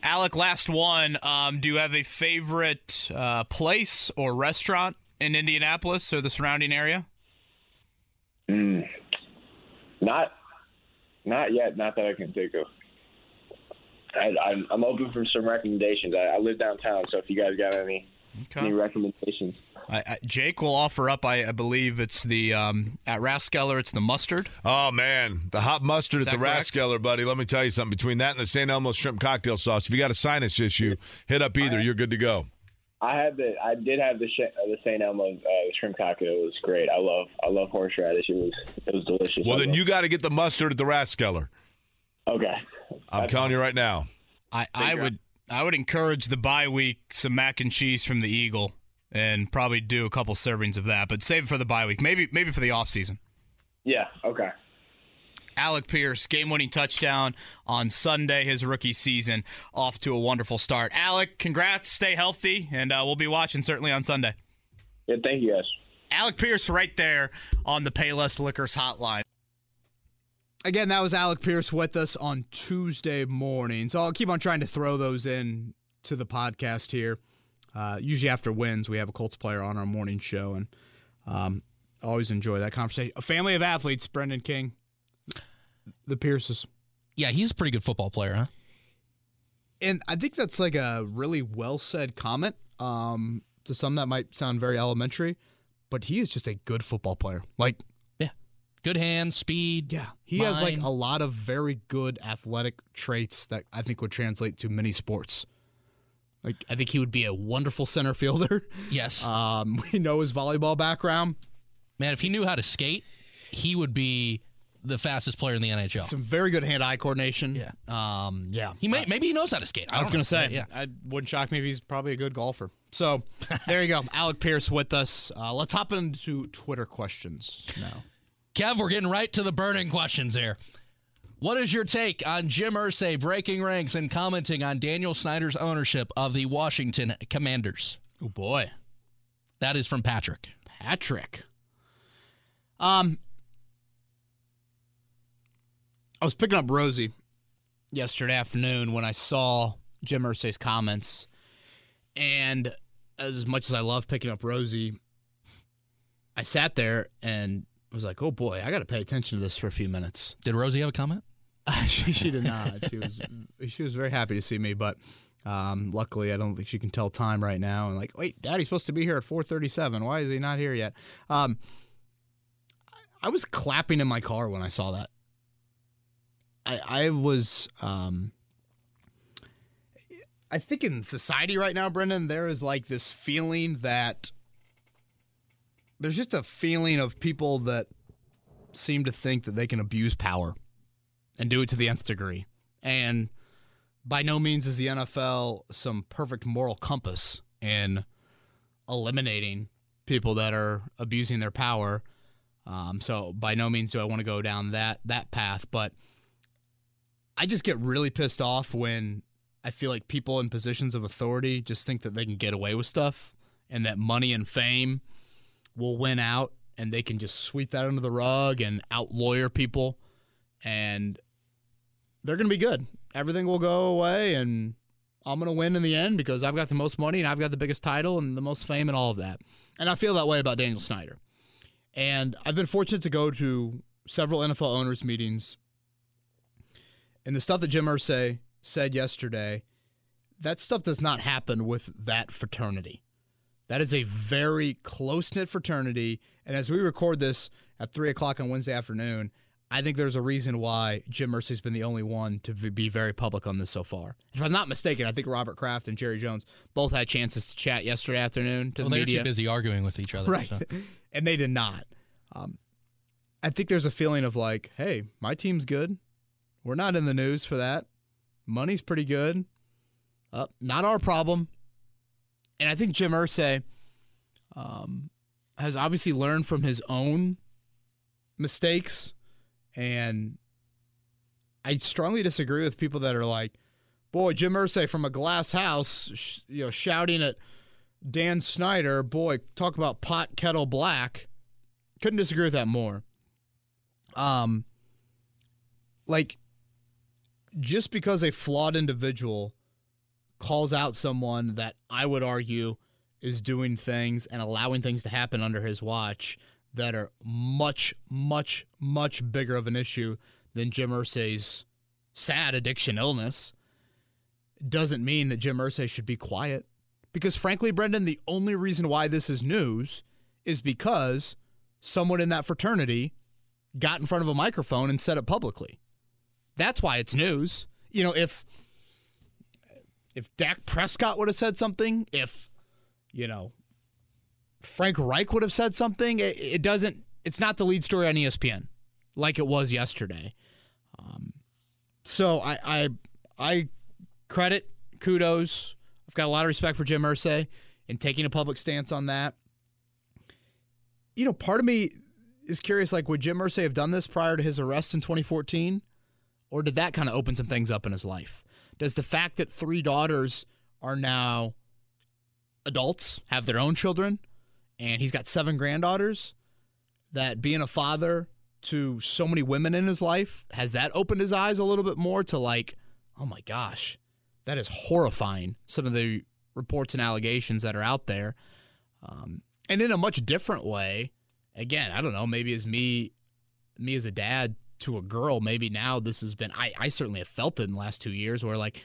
Alec, last one. Um, do you have a favorite uh, place or restaurant in Indianapolis or the surrounding area? Mm, not, not yet. Not that I can think of. I, I'm, I'm open for some recommendations. I, I live downtown, so if you guys got any okay. any recommendations, I, I, Jake will offer up. I, I believe it's the um, at Raskeller. It's the mustard. Oh man, the hot mustard Is at the correct? Raskeller, buddy. Let me tell you something. Between that and the Saint Elmo's shrimp cocktail sauce, if you got a sinus issue, hit up either. I, You're good to go. I had the I did have the the Saint Elmo's uh, shrimp cocktail. It was great. I love I love horseradish. It was it was delicious. Well, then you got to get the mustard at the Raskeller. Okay, I'm I, telling you right now. I, I would I would encourage the bye week some mac and cheese from the Eagle and probably do a couple servings of that, but save it for the bye week. Maybe maybe for the off season. Yeah. Okay. Alec Pierce, game-winning touchdown on Sunday, his rookie season off to a wonderful start. Alec, congrats, stay healthy, and uh, we'll be watching certainly on Sunday. Yeah, thank you guys. Alec Pierce right there on the Payless Liquors hotline. Again, that was Alec Pierce with us on Tuesday morning. So I'll keep on trying to throw those in to the podcast here Uh, usually after wins, we have a Colts player on our morning show, and um, always enjoy that conversation. A family of athletes, Brendan King, the Pierces. Yeah, he's a pretty good football player, huh? And I think that's like a really well-said comment. Um, to some, that might sound very elementary, but he is just a good football player. Like, yeah, good hands, speed. Yeah, he mind. has like a lot of very good athletic traits that I think would translate to many sports. Like, I think he would be a wonderful center fielder. Yes. Um, we know his volleyball background. Man, if he knew how to skate, he would be the fastest player in the N H L. Some very good hand-eye coordination. Yeah. Um, yeah. He may, uh, maybe he knows how to skate. I, I was going to say, yeah, yeah. It wouldn't shock me if he's probably a good golfer. So, there you go. Alec Pierce with us. Uh, let's hop into Twitter questions now. Kev, we're getting right to the burning questions here. What is your take on Jim Irsay breaking ranks and commenting on Daniel Snyder's ownership of the Washington Commanders? Oh, boy. That is from Patrick. Patrick. Um... I was picking up Rosie yesterday afternoon when I saw Jim Irsay's comments, and as much as I love picking up Rosie, I sat there and was like, oh, boy, I got to pay attention to this for a few minutes. Did Rosie have a comment? she, she did not. She was she was very happy to see me, but um, luckily I don't think she can tell time right now. And like, wait, Daddy's supposed to be here at four thirty-seven. Why is he not here yet? Um, I, I was clapping in my car when I saw that. I, I was, um, I think in society right now, Brendan, there is like this feeling that there's just a feeling of people that seem to think that they can abuse power and do it to the nth degree. And by no means is the N F L some perfect moral compass in eliminating people that are abusing their power. Um, so by no means do I want to go down that, that path, but I just get really pissed off when I feel like people in positions of authority just think that they can get away with stuff and that money and fame will win out and they can just sweep that under the rug and outlawyer people, and they're going to be good. Everything will go away, and I'm going to win in the end because I've got the most money and I've got the biggest title and the most fame and all of that. And I feel that way about Daniel Snyder. And I've been fortunate to go to several N F L owners meetings. And the stuff that Jim Irsay said yesterday, that stuff does not happen with that fraternity. That is a very close-knit fraternity. And as we record this at three o'clock on Wednesday afternoon, I think there's a reason why Jim Irsay's been the only one to be very public on this so far. If I'm not mistaken, I think Robert Kraft and Jerry Jones both had chances to chat yesterday afternoon to well, the media. They were too busy arguing with each other. Right, so. And they did not. Um, I think there's a feeling of like, hey, my team's good. We're not in the news for that. Money's pretty good. Uh, not our problem. And I think Jim Irsay um, has obviously learned from his own mistakes. And I strongly disagree with people that are like, boy, Jim Irsay from a glass house, sh- you know, shouting at Dan Snyder, boy, talk about pot, kettle, black. Couldn't disagree with that more. Um, like... Just because a flawed individual calls out someone that I would argue is doing things and allowing things to happen under his watch that are much, much, much bigger of an issue than Jim Irsay's sad addiction illness doesn't mean that Jim Irsay should be quiet. Because frankly, Brendan, the only reason why this is news is because someone in that fraternity got in front of a microphone and said it publicly. That's why it's news. You know, if if Dak Prescott would have said something, if, you know, Frank Reich would have said something, it, it doesn't, it's not the lead story on E S P N like it was yesterday. Um, so I, I I credit, kudos. I've got a lot of respect for Jim Irsay and taking a public stance on that. You know, part of me is curious, like, would Jim Irsay have done this prior to his arrest in twenty fourteen? Or did that kind of open some things up in his life? Does the fact that three daughters are now adults, have their own children, and he's got seven granddaughters, that being a father to so many women in his life, has that opened his eyes a little bit more to like, oh my gosh, that is horrifying, some of the reports and allegations that are out there. Um, and in a much different way, again, I don't know, maybe as me me as a dad to a girl, maybe now this has been, I, I certainly have felt it in the last two years where like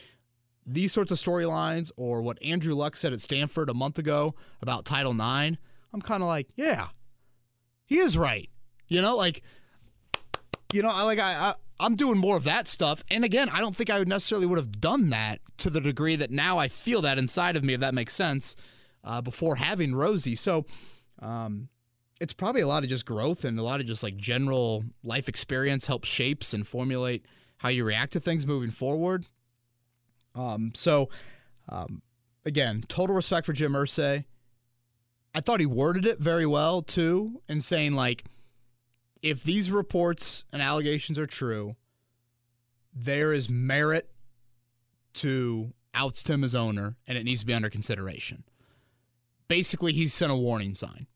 these sorts of storylines or what Andrew Luck said at Stanford a month ago about Title nine, I'm kind of like, yeah, he is right. You know, like, you know, I like I, I I'm doing more of that stuff. And again, I don't think I would necessarily would have done that to the degree that now I feel that inside of me, if that makes sense, uh, before having Rosie. So um, it's probably a lot of just growth and a lot of just like general life experience helps shapes and formulate how you react to things moving forward. Um, so um, again, total respect for Jim Irsay. I thought he worded it very well too in saying like, if these reports and allegations are true, there is merit to oust him as owner, and it needs to be under consideration. Basically, he sent a warning sign,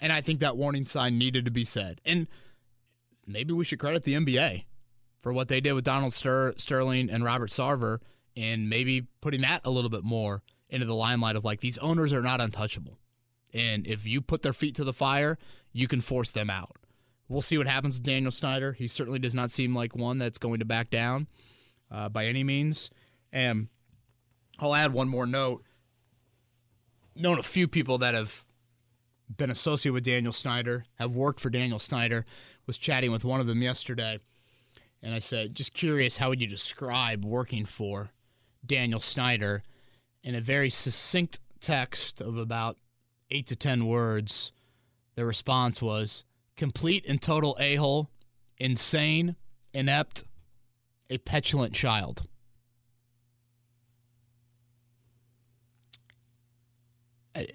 and I think that warning sign needed to be said. And maybe we should credit the N B A for what they did with Donald Ster- Sterling and Robert Sarver and maybe putting that a little bit more into the limelight of, like, these owners are not untouchable. And if you put their feet to the fire, you can force them out. We'll see what happens with Daniel Snyder. He certainly does not seem like one that's going to back down uh, by any means. And I'll add one more note. Known a few people that have been associated with Daniel Snyder, have worked for Daniel Snyder, was chatting with one of them yesterday. And I said, just curious, how would you describe working for Daniel Snyder? In a very succinct text of about eight to ten words, their response was, complete and total a-hole, insane, inept, a petulant child. I,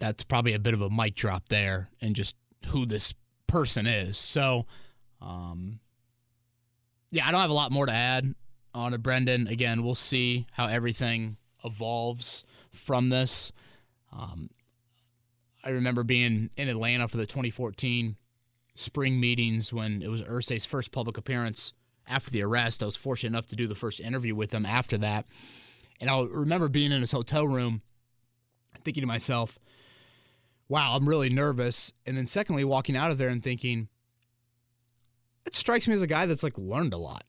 that's probably a bit of a mic drop there and just who this person is. So, um, yeah, I don't have a lot more to add on to Brendan. Again, we'll see how everything evolves from this. Um I remember being in Atlanta for the twenty fourteen spring meetings when it was Irsay's first public appearance after the arrest. I was fortunate enough to do the first interview with him after that. And I remember being in his hotel room thinking to myself, wow, I'm really nervous. And then secondly, walking out of there and thinking, it strikes me as a guy that's like learned a lot.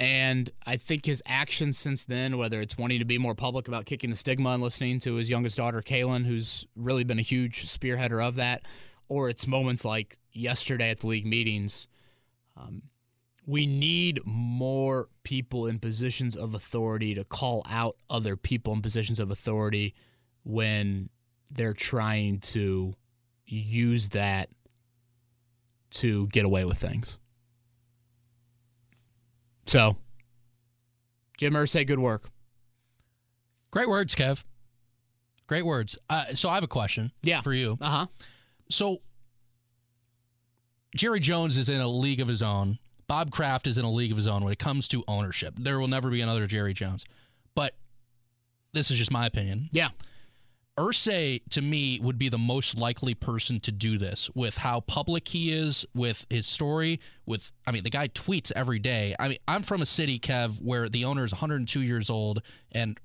And I think his actions since then, whether it's wanting to be more public about kicking the stigma and listening to his youngest daughter, Kaylin, who's really been a huge spearheader of that, or it's moments like yesterday at the league meetings, um, we need more people in positions of authority to call out other people in positions of authority when they're trying to use that to get away with things. So, Jim Irsay, good work. Great words, Kev. Great words. Uh, so I have a question yeah. for you. Uh-huh. So, Jerry Jones is in a league of his own. Bob Kraft is in a league of his own when it comes to ownership. There will never be another Jerry Jones. But this is just my opinion. Yeah. Irsay, to me, would be the most likely person to do this with how public he is, with his story, with, I mean, the guy tweets every day. I mean, I'm from a city, Kev, where the owner is one hundred two years old and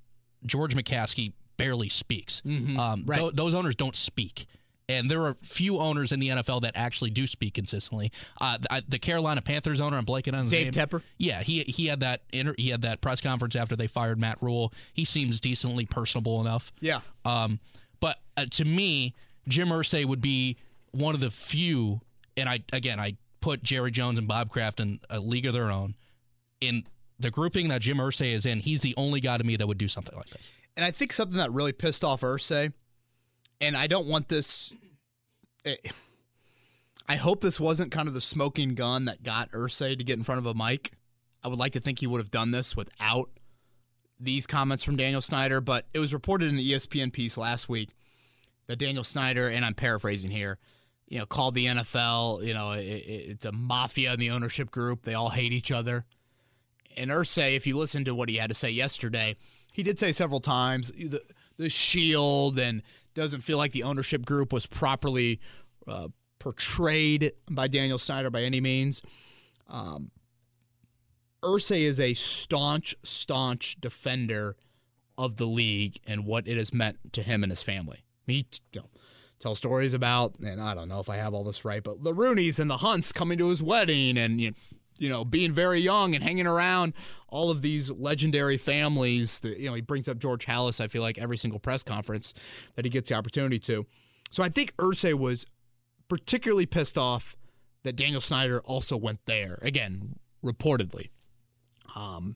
George McCaskey barely speaks. Mm-hmm. Um, right. th- those owners don't speak. And there are few owners in the N F L that actually do speak consistently. Uh, the, the Carolina Panthers owner, I'm blanking on his name. Dave Tepper. Yeah, he he had that inter- he had that press conference after they fired Matt Rhule. He seems decently personable enough. Yeah. Um, but uh, to me, Jim Irsay would be one of the few. And I again, I put Jerry Jones and Bob Kraft in a league of their own. In the grouping that Jim Irsay is in, he's the only guy to me that would do something like this. And I think something that really pissed off Irsay. And I don't want this – I hope this wasn't kind of the smoking gun that got Irsay to get in front of a mic. I would like to think he would have done this without these comments from Daniel Snyder. But it was reported in the E S P N piece last week that Daniel Snyder, and I'm paraphrasing here, you know, called the N F L, you know, it, it's a mafia in the ownership group. They all hate each other. And Irsay, if you listen to what he had to say yesterday, he did say several times the, the shield and – doesn't feel like the ownership group was properly uh, portrayed by Daniel Snyder by any means. Um, Irsay is a staunch, staunch defender of the league and what it has meant to him and his family. He you know, tells stories about, and I don't know if I have all this right, but the Rooneys and the Hunts coming to his wedding and, you know, you know, being very young and hanging around all of these legendary families. That, you know, he brings up George Halas, I feel like, every single press conference that he gets the opportunity to. So I think Irsay was particularly pissed off that Daniel Snyder also went there, again, reportedly. Um,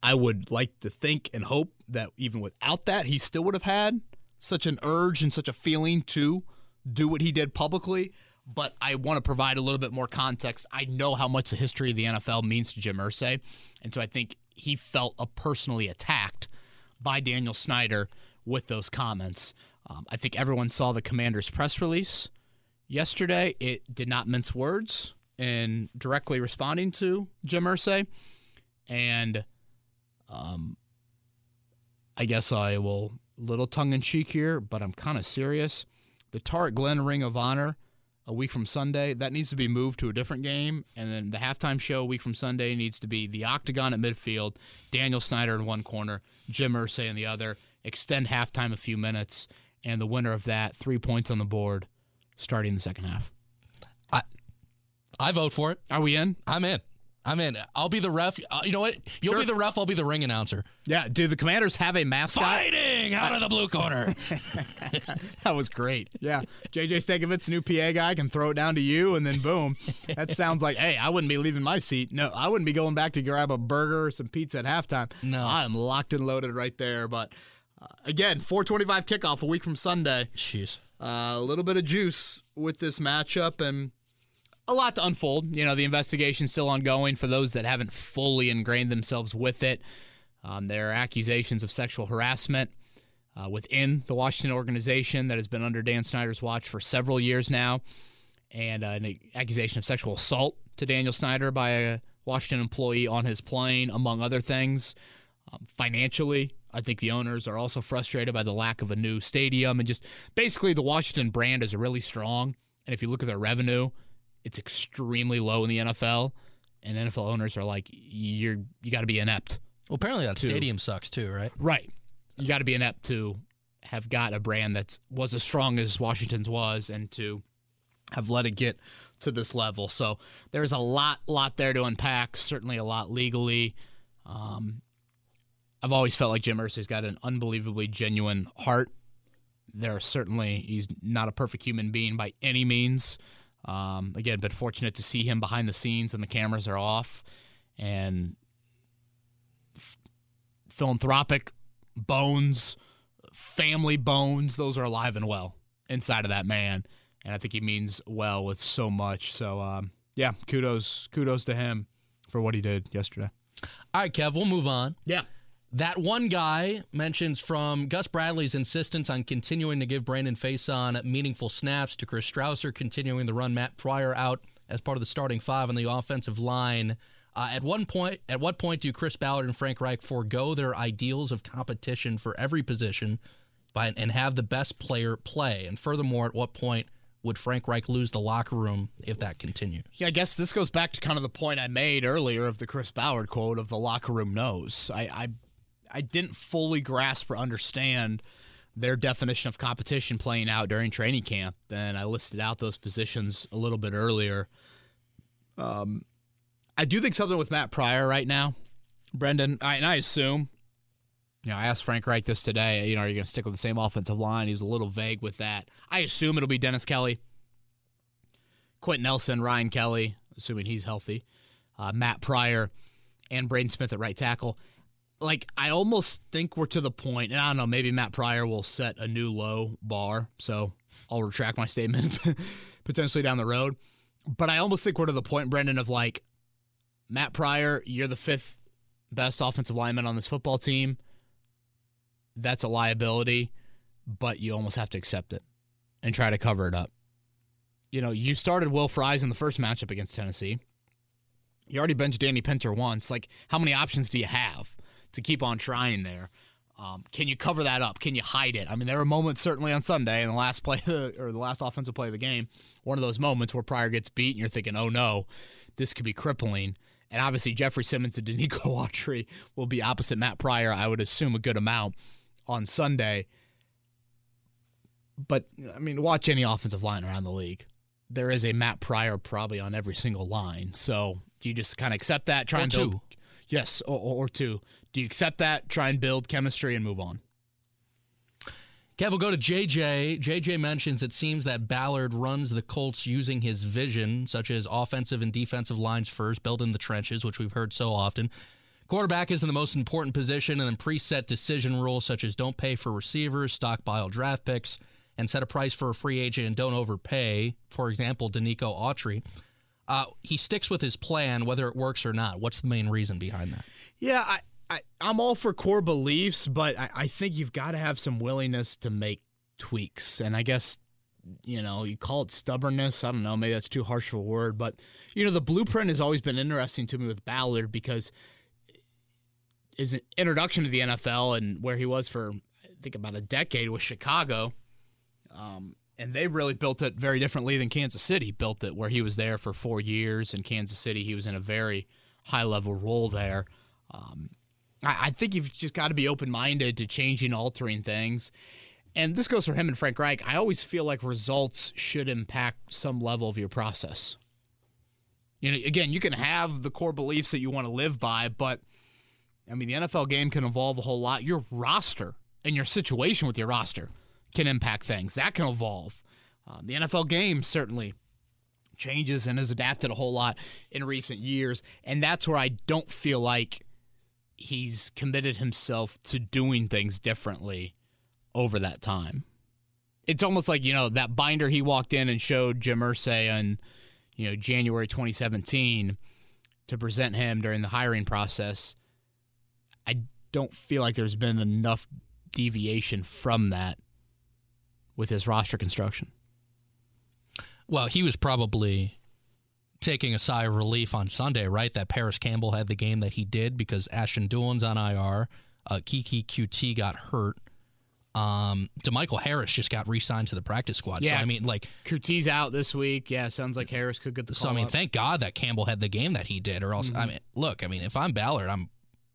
I would like to think and hope that even without that, he still would have had such an urge and such a feeling to do what he did publicly. But I want to provide a little bit more context. I know how much the history of the N F L means to Jim Irsay, and so I think he felt a personally attacked by Daniel Snyder with those comments. Um, I think everyone saw the Commanders press release yesterday. It did not mince words in directly responding to Jim Irsay, and um, I guess I will, little tongue-in-cheek here, but I'm kind of serious. The Tarrant Glenn Ring of Honor a week from Sunday, that needs to be moved to a different game. And then the halftime show a week from Sunday needs to be the Octagon at midfield, Daniel Snyder in one corner, Jim Irsay in the other, extend halftime a few minutes, and the winner of that, three points on the board starting the second half. I I vote for it. Are we in? I'm in. I'm in. I'll be the ref. Uh, you know what? You'll sure. be the ref. I'll be the ring announcer. Yeah. Do the Commanders have a mascot? Fighting out I, of the blue corner. That was great. Yeah. J J Stankovic, new P A guy, can throw it down to you, and then boom. That sounds like, hey, I wouldn't be leaving my seat. No, I wouldn't be going back to grab a burger or some pizza at halftime. No. I'm locked and loaded right there. But, uh, again, four twenty-five kickoff a week from Sunday. Jeez. Uh, a little bit of juice with this matchup, and a lot to unfold. You know, the investigation's still ongoing for those that haven't fully ingrained themselves with it. Um, there are accusations of sexual harassment uh, within the Washington organization that has been under Dan Snyder's watch for several years now, and uh, an accusation of sexual assault to Daniel Snyder by a Washington employee on his plane, among other things. Um, financially, I think the owners are also frustrated by the lack of a new stadium, and just basically the Washington brand is really strong, and if you look at their revenue, it's extremely low in the N F L, and N F L owners are like, you're you got to be inept. Well, apparently that to, stadium sucks too, right? Right. You got to be inept to have got a brand that was as strong as Washington's was and to have let it get to this level. So there's a lot, lot there to unpack, certainly a lot legally. Um, I've always felt like Jim Irsay's got an unbelievably genuine heart. There are certainly, he's not a perfect human being by any means. Um, again, been fortunate to see him behind the scenes and the cameras are off, and f- philanthropic bones, family bones, those are alive and well inside of that man. And I think he means well with so much. So, um, yeah, kudos, kudos to him for what he did yesterday. All right, Kev, we'll move on. Yeah. That one guy mentions from Gus Bradley's insistence on continuing to give Brandon Faison meaningful snaps to Chris Strausser continuing to run Matt Pryor out as part of the starting five on the offensive line. Uh, at one point, at what point do Chris Ballard and Frank Reich forego their ideals of competition for every position by and have the best player play? And furthermore, at what point would Frank Reich lose the locker room if that continues? Yeah, I guess this goes back to kind of the point I made earlier of the Chris Ballard quote of the locker room knows. I. I I didn't fully grasp or understand their definition of competition playing out during training camp, and I listed out those positions a little bit earlier. Um, I do think something with Matt Pryor right now, Brendan, I, and I assume, you know, I asked Frank Reich this today, you know, are you going to stick with the same offensive line? He was a little vague with that. I assume it'll be Dennis Kelly, Quentin Nelson, Ryan Kelly, assuming he's healthy, uh, Matt Pryor, and Braden Smith at right tackle. Like, I almost think we're to the point, and I don't know, maybe Matt Pryor will set a new low bar, so I'll retract my statement potentially down the road. But I almost think we're to the point, Brendan, of like, Matt Pryor, you're the fifth best offensive lineman on this football team. That's a liability, but you almost have to accept it and try to cover it up. You know, you started Will Fries in the first matchup against Tennessee. You already benched Danny Pinter once. Like, how many options do you have to keep on trying there? Um, can you cover that up? Can you hide it? I mean, there were moments certainly on Sunday in the last play or the last offensive play of the game, one of those moments where Pryor gets beat and you're thinking, oh no, this could be crippling. And obviously Jeffrey Simmons and DeNico Autry will be opposite Matt Pryor, I would assume a good amount, on Sunday. But, I mean, watch any offensive line around the league. There is a Matt Pryor probably on every single line. So do you just kind of accept that, try or and build? Two. Yes, or, or two. Do you accept that, try and build chemistry, and move on? Kev, will go to J J. J J mentions it seems that Ballard runs the Colts using his vision, such as offensive and defensive lines first, build in the trenches, which we've heard so often. Quarterback is in the most important position, and then preset decision rules such as don't pay for receivers, stockpile draft picks, and set a price for a free agent and don't overpay, for example, DeNico Autry. Uh, he sticks with his plan, whether it works or not. What's the main reason behind that? Yeah, I, I, I'm all for core beliefs, but I, I think you've got to have some willingness to make tweaks. And I guess, you know, you call it stubbornness. I don't know. Maybe that's too harsh of a word. But, you know, the blueprint has always been interesting to me with Ballard because his introduction to the N F L and where he was for, I think, about a decade was Chicago. Um, and they really built it very differently than Kansas City built it, where he was there for four years. In Kansas City, he was in a very high-level role there. Um, I, I think you've just got to be open-minded to changing, altering things. And this goes for him and Frank Reich. I always feel like results should impact some level of your process. You know, again, you can have the core beliefs that you want to live by, but, I mean, the N F L game can evolve a whole lot. Your roster and your situation with your roster can impact things. That can evolve. Um, the N F L game certainly changes and has adapted a whole lot in recent years, and that's where I don't feel like he's committed himself to doing things differently over that time. It's almost like, you know, that binder he walked in and showed Jim Irsay in, you know, January twenty seventeen to present him during the hiring process. I don't feel like there's been enough deviation from that with his roster construction. Well, he was probably taking a sigh of relief on Sunday, right? That Paris Campbell had the game that he did because Ashton Doolin's on I R. Uh, Kiki Q T got hurt. Um, DeMichael Harris just got re-signed to the practice squad. Yeah, so, I mean, like Q T's out this week. Yeah, sounds like Harris could get the call. So, I mean, up. Thank God that Campbell had the game that he did, or else, mm-hmm. I mean, look, I mean, if I'm Ballard, I'm,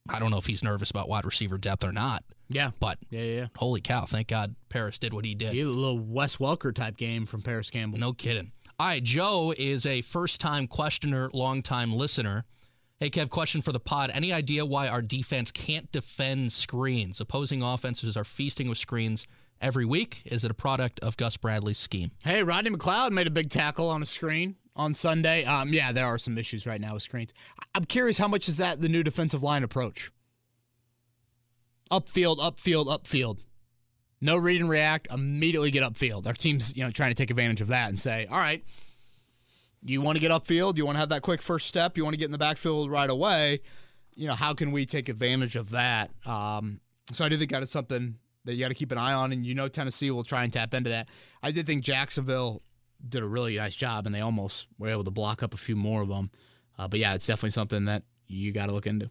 I don't know if he's nervous about wide receiver depth or not. Yeah. But yeah, yeah. Holy cow, thank God Paris did what he did. He had a little Wes Welker type game from Paris Campbell. No kidding. All right, Joe is a first-time questioner, long-time listener. Hey, Kev, question for the pod. Any idea why our defense can't defend screens? Opposing offenses are feasting with screens every week. Is it a product of Gus Bradley's scheme? Hey, Rodney McLeod made a big tackle on a screen on Sunday. Um, yeah, there are some issues right now with screens. I'm curious, how much is that the new defensive line approach? Upfield, upfield, upfield. No read and react, immediately get upfield. Our team's, you know, trying to take advantage of that and say, all right, you want to get upfield? You want to have that quick first step? You want to get in the backfield right away? You know, how can we take advantage of that? Um, so I do think that is something that you got to keep an eye on, and you know Tennessee will try and tap into that. I did think Jacksonville did a really nice job, and they almost were able to block up a few more of them. Uh, but, yeah, it's definitely something that you got to look into.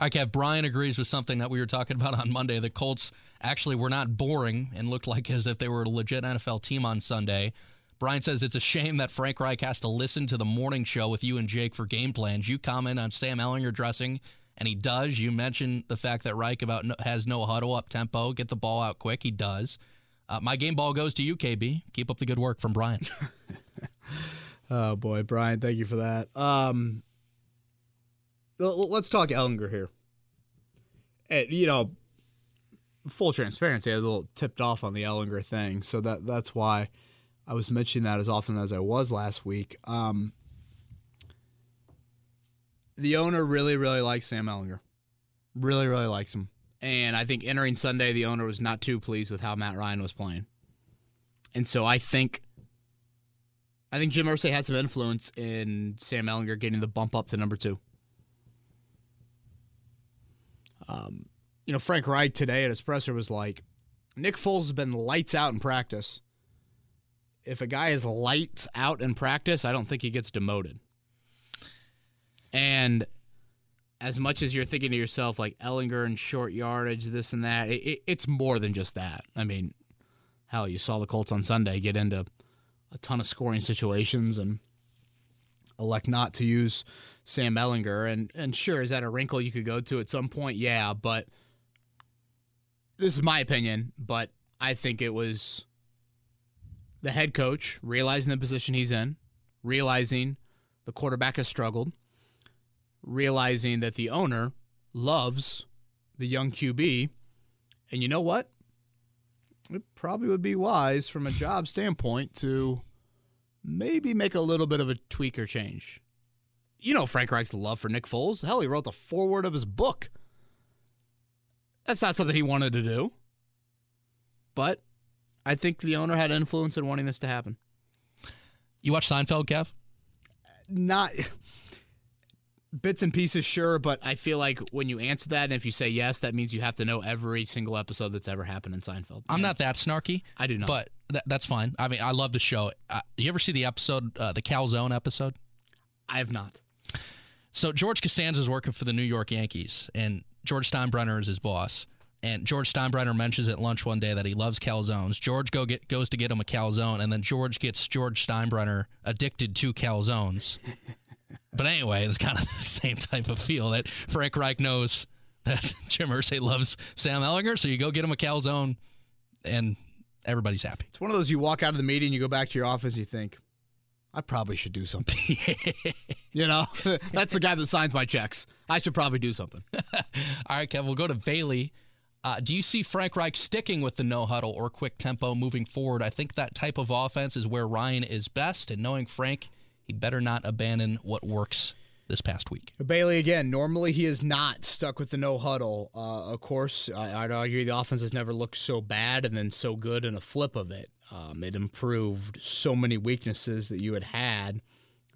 All right, Kev, Brian agrees with something that we were talking about on Monday. The Colts actually were not boring and looked like as if they were a legit N F L team on Sunday. Brian says it's a shame that Frank Reich has to listen to the morning show with you and Jake for game plans. You comment on Sam Ehlinger dressing, and he does. You mention the fact that Reich about no, has no huddle, up-tempo, get the ball out quick. He does. Uh, my game ball goes to you, K B. Keep up the good work from Brian. Oh, boy, Brian, thank you for that. Um Let's talk Ehlinger here. And, you know, full transparency, I was a little tipped off on the Ehlinger thing, so that that's why I was mentioning that as often as I was last week. Um, the owner really, really likes Sam Ehlinger. Really, really likes him. And I think entering Sunday, the owner was not too pleased with how Matt Ryan was playing. And so I think I think Jim Irsay had some influence in Sam Ehlinger getting the bump up to number two. Um, you know, Frank Reich today at his presser was like, Nick Foles has been lights out in practice. If a guy is lights out in practice, I don't think he gets demoted. And as much as you're thinking to yourself, like, Ehlinger and short yardage, this and that, it, it, it's more than just that. I mean, hell, you saw the Colts on Sunday get into a ton of scoring situations, and elect not to use Sam Ehlinger. And, and sure, is that a wrinkle you could go to at some point? Yeah, but this is my opinion, but I think it was the head coach realizing the position he's in, realizing the quarterback has struggled, realizing that the owner loves the young Q B, and you know what? It probably would be wise from a job standpoint to maybe make a little bit of a tweak or change. You know Frank Reich's love for Nick Foles. Hell, he wrote the foreword of his book. That's not something he wanted to do. But I think the owner had influence in wanting this to happen. You watch Seinfeld, Kev? Not bits and pieces, sure, but I feel like when you answer that, and if you say yes, that means you have to know every single episode that's ever happened in Seinfeld. I'm not that snarky. I do not. But th- that's fine. I mean, I love the show. Uh, you ever see the episode, uh, the Calzone episode? I have not. So George Costanza is working for the New York Yankees, and George Steinbrenner is his boss. And George Steinbrenner mentions at lunch one day that he loves calzones. George go get, goes to get him a calzone, and then George gets George Steinbrenner addicted to calzones. But anyway, it's kind of the same type of feel that Frank Reich knows that Jim Irsay loves Sam Ehlinger, so you go get him a calzone, and everybody's happy. It's one of those you walk out of the meeting, you go back to your office, you think, I probably should do something. You know, that's the guy that signs my checks. I should probably do something. All right, Kev, we'll go to Bailey. Uh, do you see Frank Reich sticking with the no huddle or quick tempo moving forward? I think that type of offense is where Ryan is best, and knowing Frank, he better not abandon what works this past week. Bailey, again, normally he is not stuck with the no huddle. Uh, of course, I, I'd argue the offense has never looked so bad and then so good in a flip of it. Um, it improved so many weaknesses that you had had.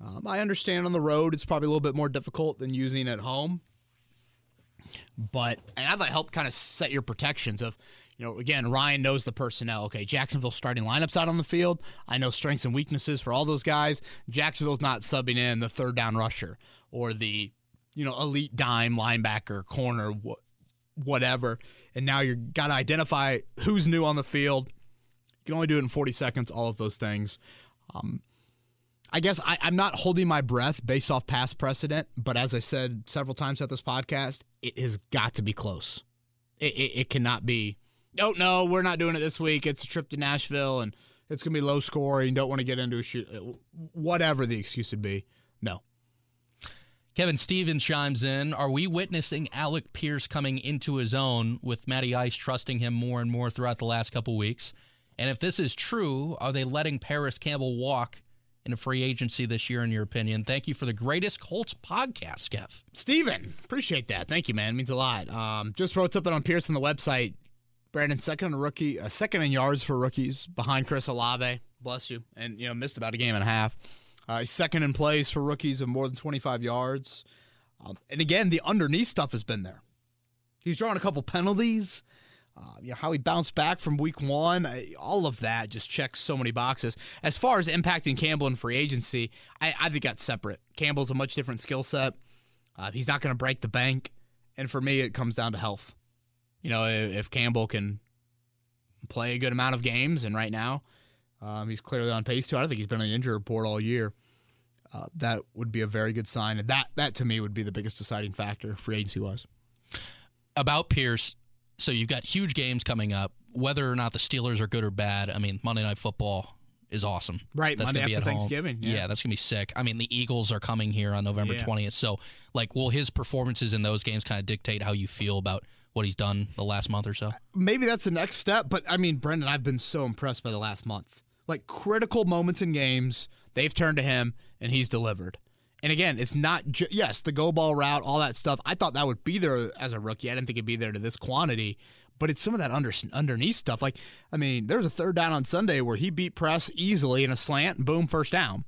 Um, I understand on the road it's probably a little bit more difficult than using at home. But, and I've helped kind of set your protections of, you know, again, Ryan knows the personnel. Okay, Jacksonville's starting lineups out on the field. I know strengths and weaknesses for all those guys. Jacksonville's not subbing in the third down rusher or the, you know, elite dime linebacker, corner, wh- whatever. And now you've got to identify who's new on the field. You can only do it in forty seconds, all of those things. Um, I guess I, I'm not holding my breath based off past precedent, but as I said several times at this podcast, it has got to be close. It, it, it cannot be, oh, no, we're not doing it this week. It's a trip to Nashville, and it's going to be low scoring. Don't want to get into a shoot. Whatever the excuse would be, no. Kevin Stevens chimes in, are we witnessing Alec Pierce coming into his own with Matty Ice trusting him more and more throughout the last couple weeks? And if this is true, are they letting Paris Campbell walk in a free agency this year, in your opinion? Thank you for the greatest Colts podcast, Kev. Steven, appreciate that. Thank you, man. It means a lot. Um, just wrote something on Pierce on the website. Brandon, second in rookie, uh, second in yards for rookies behind Chris Olave. Bless you. And, you know, missed about a game and a half. Uh, second in plays for rookies of more than twenty-five yards. Um, and, again, the underneath stuff has been there. He's drawn a couple penalties. Uh, you know, how he bounced back from week one, I, all of that just checks so many boxes. As far as impacting Campbell in free agency, I, I think that's separate. Campbell's a much different skill set. Uh, he's not going to break the bank. And for me, it comes down to health. You know, if, if Campbell can play a good amount of games, and right now um, he's clearly on pace to, I don't think he's been on the injury report all year, uh, that would be a very good sign. And that, that, to me, would be the biggest deciding factor free agency-wise. About Pierce, so you've got huge games coming up, whether or not the Steelers are good or bad. I mean, Monday Night Football is awesome. Right, that's Monday gonna be after Thanksgiving. Yeah. yeah, that's going to be sick. I mean, the Eagles are coming here on November twentieth. So, like, will his performances in those games kind of dictate how you feel about what he's done the last month or so? Maybe that's the next step. But, I mean, Brendan, I've been so impressed by the last month. Like, critical moments in games, they've turned to him, and he's delivered. And again, it's not ju- – yes, the go ball route, all that stuff. I thought that would be there as a rookie. I didn't think it'd be there to this quantity. But it's some of that under- underneath stuff. Like, I mean, there was a third down on Sunday where he beat press easily in a slant, and boom, first down.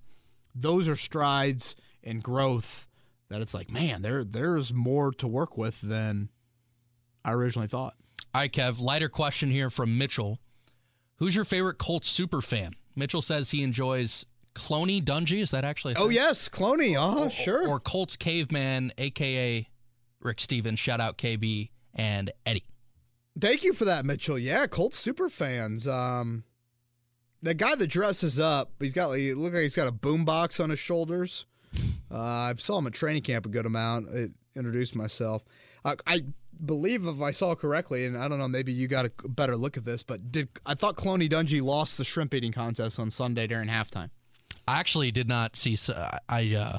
Those are strides and growth that it's like, man, there there's more to work with than I originally thought. All right, Kev, lighter question here from Mitchell. Who's your favorite Colts super fan? Mitchell says he enjoys – Cloney Dungy, is that actually a thing? Oh, yes, Cloney, uh-huh, or, sure. Or Colts Caveman, a k a. Rick Stevens, shout out K B and Eddie. Thank you for that, Mitchell. Yeah, Colts super fans. Um, the guy that dresses up, he's got, he looks like he's got a boombox on his shoulders. Uh, I saw him at training camp a good amount. It introduced myself. I, I believe, if I saw correctly, and I don't know, maybe you got a better look at this, but did I thought Cloney Dungey lost the shrimp eating contest on Sunday during halftime. I actually did not see. I uh,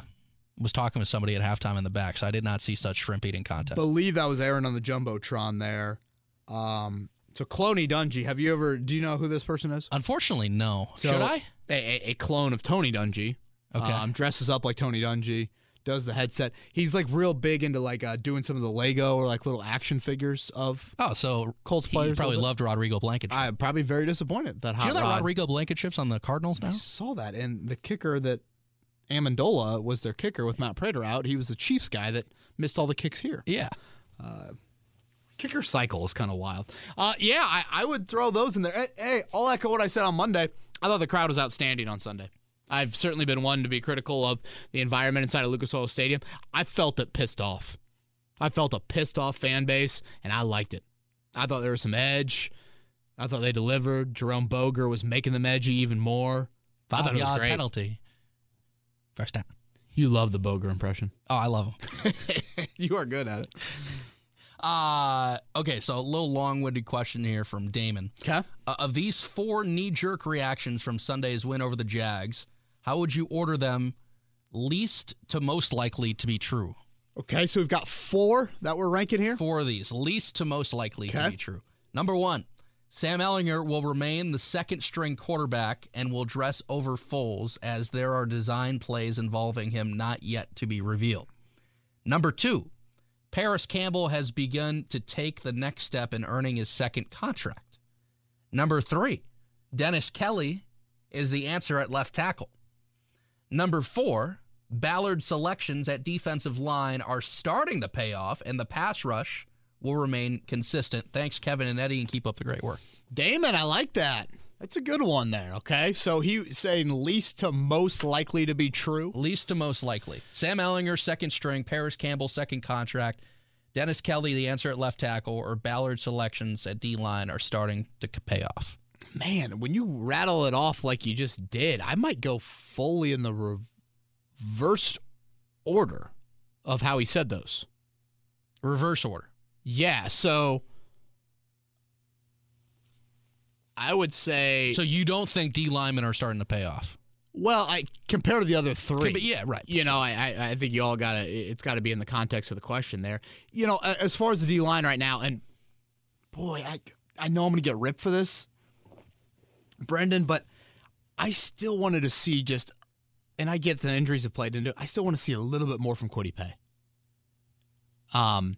was talking with somebody at halftime in the back, so I did not see such shrimp eating contest. Believe that was Aaron on the Jumbotron there. Um, so Cloney Dungey, have you ever? Do you know who this person is? Unfortunately, no. So, should I? A, a clone of Tony Dungy. Okay. Um, dresses up like Tony Dungy, does the headset. He's like real big into like uh, doing some of the Lego or like little action figures of oh, so Colts players. He probably loved Rodrigo Blankenship. I'm probably very disappointed that. Hot Do you know that Rod- Rodrigo Blankenship's on the Cardinals now? I saw that, and the kicker that Amendola was their kicker with Matt Prater out. He was the Chiefs guy that missed all the kicks here. Yeah. Uh, kicker cycle is kind of wild. Uh, yeah, I, I would throw those in there. Hey, hey, I'll echo what I said on Monday. I thought the crowd was outstanding on Sunday. I've certainly been one to be critical of the environment inside of Lucas Oil Stadium. I felt it pissed off. I felt a pissed off fan base, and I liked it. I thought there was some edge. I thought they delivered. Jerome Boger was making them edgy even more. I thought it was great. Penalty. First down. You love the Boger impression. Oh, I love him. You are good at it. Uh, okay, so a little long-winded question here from Damon. Okay. Uh, of these four knee-jerk reactions from Sunday's win over the Jags, how would you order them least to most likely to be true? Okay, so we've got four that we're ranking here? Four of these, least to most likely okay. to be true. Number one, Sam Ehlinger will remain the second-string quarterback and will dress over Foles, as there are design plays involving him not yet to be revealed. Number two, Paris Campbell has begun to take the next step in earning his second contract. Number three, Dennis Kelly is the answer at left tackle. Number four, Ballard selections at defensive line are starting to pay off, and the pass rush will remain consistent. Thanks, Kevin and Eddie, and keep up the great work. Damon, I like that. That's a good one there, okay? So he's saying least to most likely to be true? Least to most likely. Sam Ehlinger, second string. Paris Campbell, second contract. Dennis Kelly, the answer at left tackle, or Ballard selections at D-line are starting to pay off. Man, when you rattle it off like you just did, I might go fully in the reversed order of how he said those. Reverse order. Yeah, so... I would say... So you don't think D linemen are starting to pay off? Well, I compared to the other three. But yeah, right. You know, I I think you all got to... It's got to be in the context of the question there. You know, as far as the D line right now, and boy, I, I know I'm going to get ripped for this, Brendan, but I still wanted to see just... And I get the injuries have played into it. I still want to see a little bit more from Kwity Paye. Um,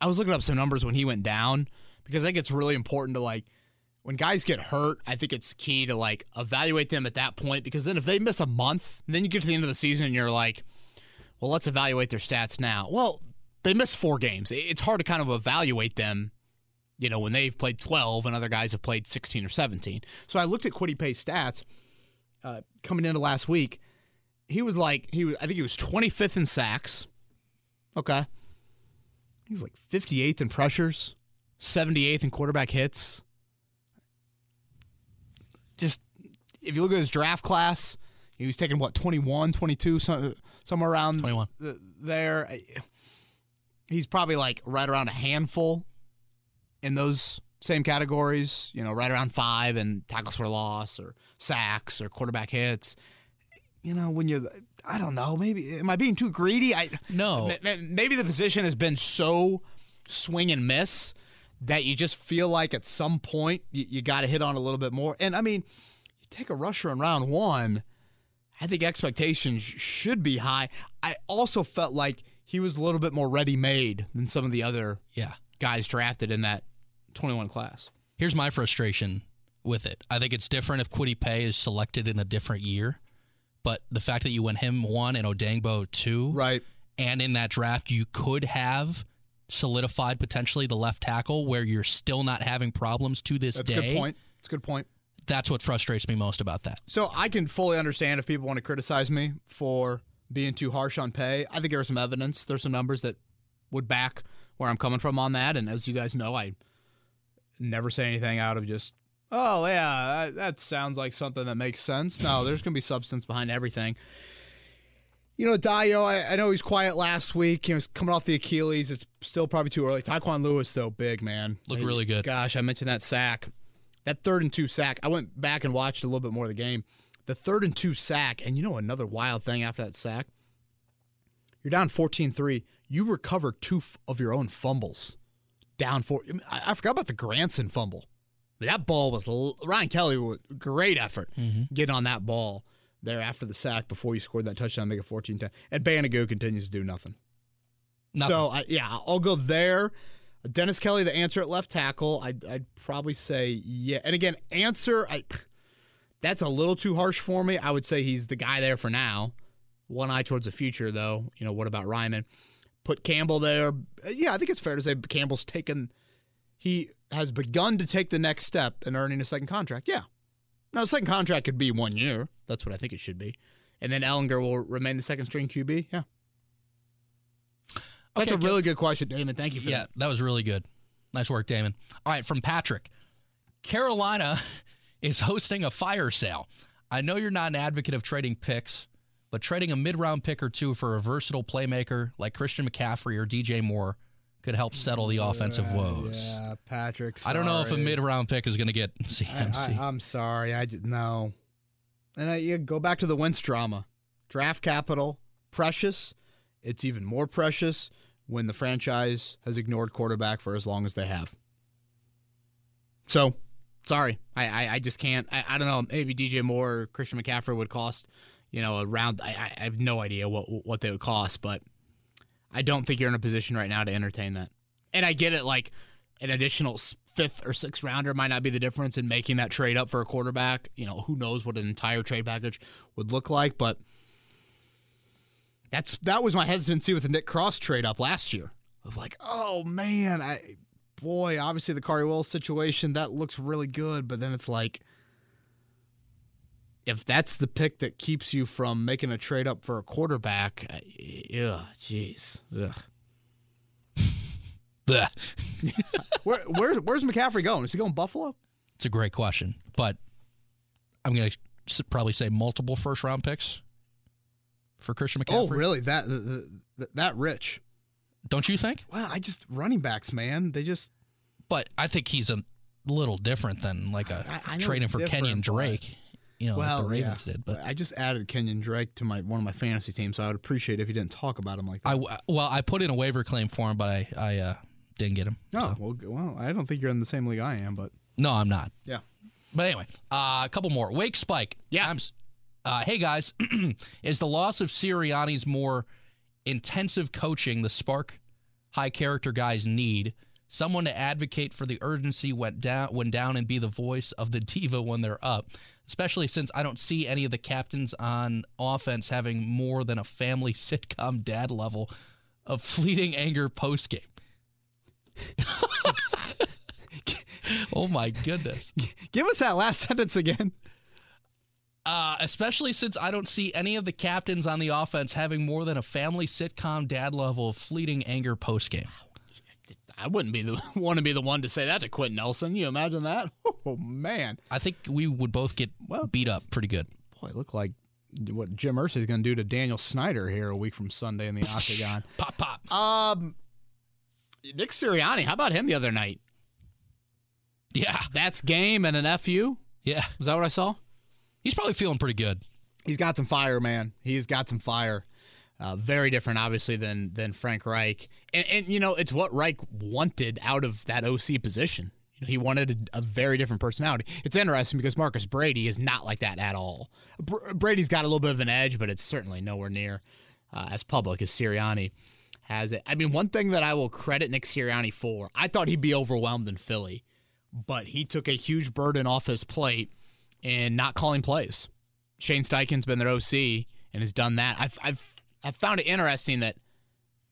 I was looking up some numbers when he went down, because I think it's really important to, like... When guys get hurt, I think it's key to, like, evaluate them at that point, because then if they miss a month, then you get to the end of the season and you're like, well, let's evaluate their stats now. Well, they missed four games. It's hard to kind of evaluate them, you know, when they've played twelve and other guys have played sixteen or seventeen. So I looked at Kwity Paye's stats uh, coming into last week. He was like, he was, I think he was twenty-fifth in sacks. Okay. He was like fifty-eighth in pressures, seventy-eighth in quarterback hits. Just, if you look at his draft class, he was taking, what, twenty-one, twenty-two, some, somewhere around twenty-one. Th- there. He's probably, like, right around a handful in those same categories, you know, right around five and tackles for loss or sacks or quarterback hits. You know, when you're, I don't know, maybe, am I being too greedy? I No. M- maybe the position has been so swing and miss that you just feel like at some point you, you got to hit on a little bit more. And, I mean, you take a rusher in round one, I think expectations should be high. I also felt like he was a little bit more ready-made than some of the other yeah. guys drafted in that twenty-one class. Here's my frustration with it. I think it's different if Kwity Paye is selected in a different year, but the fact that you went him one and Odangbo two, right, and in that draft you could have solidified potentially the left tackle where you're still not having problems to this That's day. That's a good point. That's a good point. That's what frustrates me most about that. So I can fully understand if people want to criticize me for being too harsh on Paye. I think there's some evidence. There's some numbers that would back where I'm coming from on that. And as you guys know, I never say anything out of just, oh, yeah, that sounds like something that makes sense. No, there's going to be substance behind everything. You know, Dio, I, I know he's quiet last week. You know, he's coming off the Achilles. It's still probably too early. Tyquan Lewis, though, big, man. Looked like, really good. Gosh, I mentioned that sack. That third and two sack. I went back and watched a little bit more of the game. The third and two sack, and you know another wild thing after that sack? You're down fourteen three. You recover two f- of your own fumbles. Down four. I, I forgot about the Granson fumble. That ball was – Ryan Kelly, was great effort mm-hmm. getting on that ball there after the sack before you scored that touchdown, make it fourteen ten. And Banigou continues to do nothing. nothing. So, I, yeah, I'll go there. Dennis Kelly, the answer at left tackle, I'd, I'd probably say yeah. And, again, answer, I, that's a little too harsh for me. I would say he's the guy there for now. One eye towards the future, though. You know, what about Ryman? Put Campbell there. Yeah, I think it's fair to say Campbell's taken – he has begun to take the next step in earning a second contract. Yeah. Now, the second contract could be one year. That's what I think it should be. And then Ehlinger will remain the second-string Q B. Yeah. That's okay, a really good question, Damon. Thank you for yeah, that. Yeah, that was really good. Nice work, Damon. All right, from Patrick. Carolina is hosting a fire sale. I know you're not an advocate of trading picks, but trading a mid-round pick or two for a versatile playmaker like Christian McCaffrey or D J Moore could help settle the offensive uh, woes. Yeah, Patrick, sorry. I don't know if a mid-round pick is going to get C M C. I, I, I'm sorry. I just, no. And I, you go back to the Wentz drama. Draft capital, precious. It's even more precious when the franchise has ignored quarterback for as long as they have. So, sorry. I, I, I just can't. I, I don't know. Maybe D J Moore or Christian McCaffrey would cost, you know, around. I, I have no idea what what they would cost, but I don't think you're in a position right now to entertain that. And I get it, like, an additional fifth or sixth rounder might not be the difference in making that trade up for a quarterback. You know, who knows what an entire trade package would look like, but That's that was my hesitancy with the Nick Cross trade up last year. Of like, oh man, I boy, obviously the Kari Willis situation, that looks really good, but then it's like, if that's the pick that keeps you from making a trade up for a quarterback, I, ugh, jeez, ugh. Where, where's where's McCaffrey going? Is he going Buffalo? It's a great question, but I'm gonna probably say multiple first round picks for Christian McCaffrey. Oh, really? That that, that rich? Don't you think? Well, I just running backs, man. They just. But I think he's a little different than like a I, I trading for Kenyon Drake. You know, well, like the Ravens yeah. did. But I just added Kenyon Drake to my one of my fantasy teams, so I would appreciate if you didn't talk about him like that. I, well, I put in a waiver claim for him, but I I uh, didn't get him. No, so. well, well, I don't think you're in the same league I am, but no, I'm not. Yeah. But anyway, uh, a couple more. Wake Spike. Yeah. I'm, Uh, hey, guys, is the loss of Sirianni's more intensive coaching the spark high character guys need? Someone to advocate for the urgency went down, went down and be the voice of the diva when they're up, especially since I don't see any of the captains on offense having more than a family sitcom dad level of fleeting anger postgame. Oh, my goodness. Give us that last sentence again. Uh, especially since I don't see any of the captains on the offense having more than a family sitcom dad level of fleeting anger postgame. I wouldn't be the want to be the one to say that to Quentin Nelson. You imagine that? Oh man! I think we would both get well, beat up pretty good. Boy, it looked like what Jim Irsay's going to do to Daniel Snyder here a week from Sunday in the Octagon. Pop pop. Um, Nick Sirianni. How about him the other night? Yeah, that's game and an F U. Yeah, was that what I saw? He's probably feeling pretty good. He's got some fire, man. He's got some fire. Uh, very different, obviously, than than Frank Reich. And, and, you know, it's what Reich wanted out of that O C position. You know, he wanted a, a very different personality. It's interesting because Marcus Brady is not like that at all. Br- Brady's got a little bit of an edge, but it's certainly nowhere near uh, as public as Sirianni has it. I mean, one thing that I will credit Nick Sirianni for, I thought he'd be overwhelmed in Philly, but he took a huge burden off his plate and not calling plays. Shane Steichen's been their O C and has done that. I've I've I've found it interesting that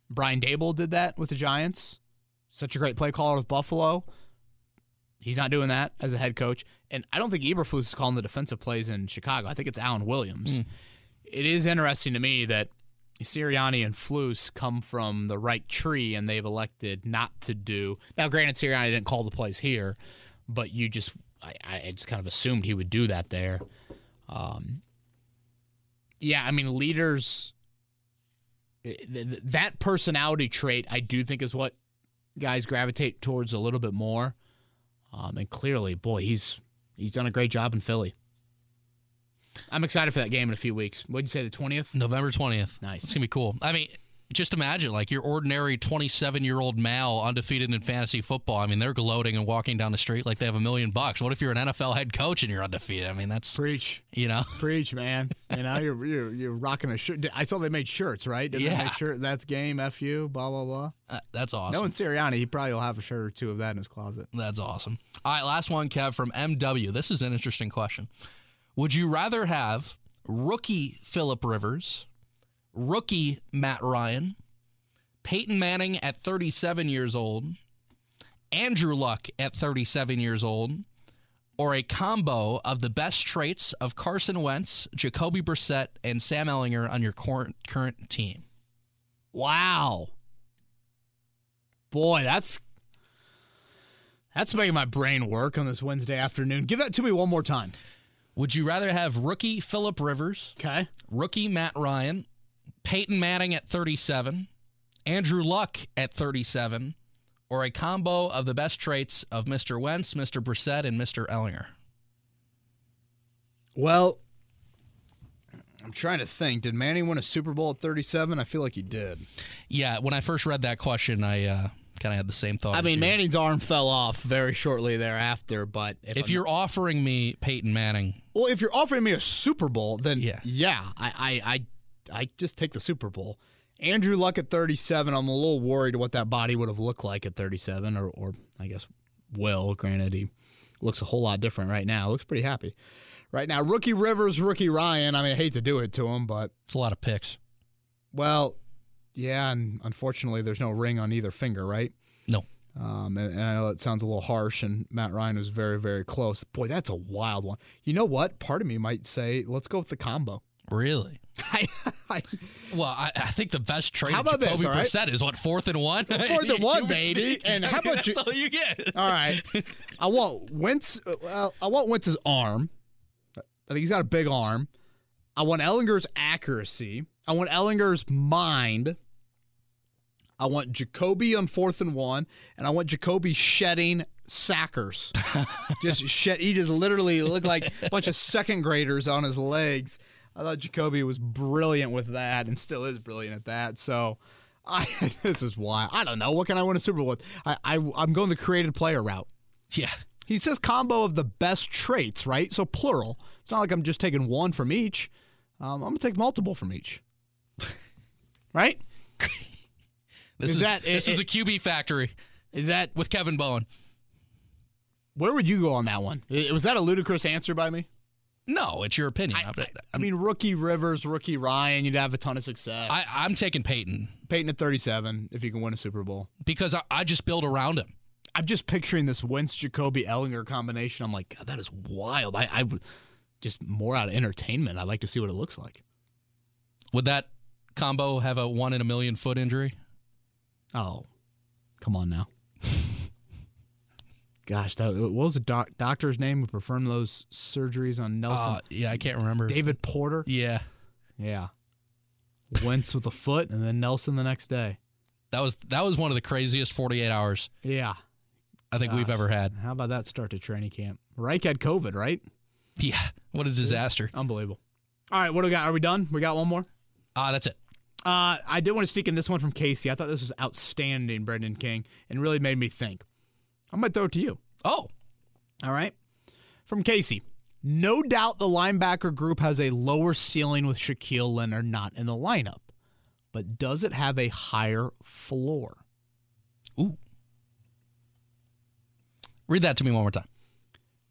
Brian Daboll did that with the Giants. Such a great play caller with Buffalo. He's not doing that as a head coach. And I don't think Eberflus is calling the defensive plays in Chicago. I think it's Alan Williams. Mm. It is interesting to me that Sirianni and Flus come from the right tree and they've elected not to do. Now, granted, Sirianni didn't call the plays here, but you just – I, I just kind of assumed he would do that there. Um, yeah, I mean, leaders that personality trait, I do think, is what guys gravitate towards a little bit more. Um, and clearly, boy, he's he's done a great job in Philly. I'm excited for that game in a few weeks. What'd you say, the twentieth? November twentieth. Nice. It's going to be cool. I mean, just imagine, like, your ordinary twenty-seven-year-old Mal undefeated in fantasy football. I mean, they're gloating and walking down the street like they have a million bucks. What if you're an N F L head coach and you're undefeated? I mean, that's... Preach. You know? Preach, man. You know, you're, you're, you're rocking a shirt. I saw they made shirts, right? Didn't yeah. They make shirt, that's game, F you, blah, blah, blah. Uh, that's awesome. Knowing Sirianni, he probably will have a shirt or two of that in his closet. That's awesome. All right, last one, Kev, from M W. This is an interesting question. Would you rather have rookie Phillip Rivers... rookie Matt Ryan, Peyton Manning at thirty-seven years old, Andrew Luck at thirty-seven years old, or a combo of the best traits of Carson Wentz, Jacoby Brissett, and Sam Ehlinger on your current team? Wow. Boy, that's that's making my brain work on this Wednesday afternoon. Give that to me one more time. Would you rather have rookie Phillip Rivers, okay, rookie Matt Ryan, Peyton Manning at thirty-seven, Andrew Luck at thirty-seven, or a combo of the best traits of Mister Wentz, Mister Brissett, and Mister Ehlinger? Well, I'm trying to think. Did Manning win a Super Bowl at thirty-seven? I feel like he did. Yeah, when I first read that question, I uh, kind of had the same thought. I mean, you. Manning's arm fell off very shortly thereafter, but... If, if you're offering me Peyton Manning... Well, if you're offering me a Super Bowl, then yeah, yeah I... I, I I just take the Super Bowl. Andrew Luck at thirty-seven, I'm a little worried what that body would have looked like at thirty-seven, or, or I guess, well, granted, he looks a whole lot different right now. Looks pretty happy right now. Rookie Rivers, rookie Ryan, I mean, I hate to do it to him, but... It's a lot of picks. Well, yeah, and unfortunately, there's no ring on either finger, right? No. Um, and, and I know that sounds a little harsh, and Matt Ryan was very, very close. Boy, that's a wild one. You know what? Part of me might say, let's go with the combo. Really? I, I, well, I, I think the best trade of Jacoby this, right? Brissett is, what, fourth and one? Fourth and one, baby. And how about you? That's all you get. All right. I want Wentz. Well, I want Wentz's arm. I think he's got a big arm. I want Ellinger's accuracy. I want Ellinger's mind. I want Jacoby on fourth and one, and I want Jacoby shedding sackers. Just shed. He just literally looked like a bunch of second graders on his legs. I thought Jacoby was brilliant with that and still is brilliant at that. So I, this is why. I don't know. What can I win a Super Bowl with? I, I, I'm going the created player route. Yeah. He says combo of the best traits, right? So plural. It's not like I'm just taking one from each. Um, I'm going to take multiple from each. Right? This is, is that, this it, is the Q B factory. Is that with Kevin Bowen? Where would you go on that one? Was that a ludicrous answer by me? No, it's your opinion. I, I, I mean, rookie Rivers, rookie Ryan, you'd have a ton of success. I, I'm taking Peyton. Peyton at thirty-seven, if you can win a Super Bowl. Because I, I just build around him. I'm just picturing this Wentz-Jacoby-Ellinger combination. I'm like, God, that is wild. I, I just more out of entertainment. I'd like to see what it looks like. Would that combo have a one-in-a-million foot injury? Oh, come on now. Gosh, that, what was the doc, doctor's name who performed those surgeries on Nelson? Uh, yeah, I can't remember. David Porter? Yeah. Yeah. Wentz with a foot, and then Nelson the next day. That was that was one of the craziest forty-eight hours. Yeah. I think Gosh. we've ever had. How about that start to training camp? Reich had COVID, right? Yeah. What a disaster. Unbelievable. All right, what do we got? Are we done? We got one more? Uh, that's it. Uh, I did want to sneak in this one from Casey. I thought this was outstanding, Brendan King, and really made me think. I'm going to throw it to you. Oh. All right. From Casey. No doubt the linebacker group has a lower ceiling with Shaquille Leonard not in the lineup, but does it have a higher floor? Ooh. Read that to me one more time.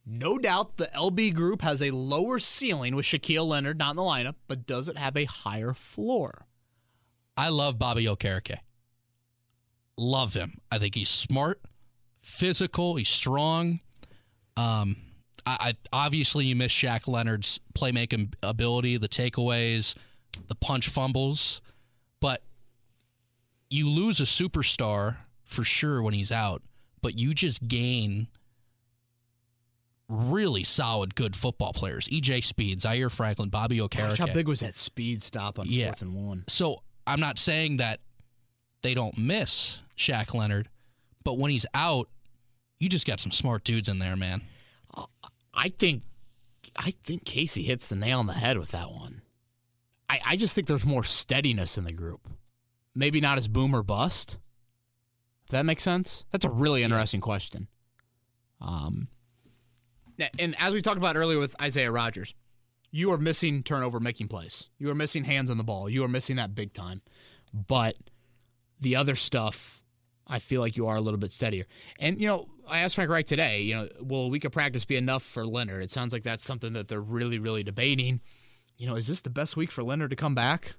No doubt the L B group has a lower ceiling with Shaquille Leonard not in the lineup, but does it have a higher floor? I love Bobby Okereke. Love him. I think he's smart. Physical, he's strong. Um, I, I obviously you miss Shaq Leonard's playmaking ability, the takeaways, the punch fumbles, but you lose a superstar for sure when he's out. But you just gain really solid, good football players: E J Speed, Zaire Franklin, Bobby Okereke. Gosh, how big was that speed stop on yeah. fourth and one? So I'm not saying that they don't miss Shaq Leonard, but when he's out, you just got some smart dudes in there, man. I think I think Casey hits the nail on the head with that one. I, I just think there's more steadiness in the group. Maybe not as boom or bust. If that makes sense? That's a really interesting question. Um, and as we talked about earlier with Isaiah Rodgers, you are missing turnover-making plays. You are missing hands on the ball. You are missing that big time. But the other stuff, I feel like you are a little bit steadier. And, you know, I asked Frank Reich today, you know, will a week of practice be enough for Leonard? It sounds like that's something that they're really, really debating. You know, is this the best week for Leonard to come back?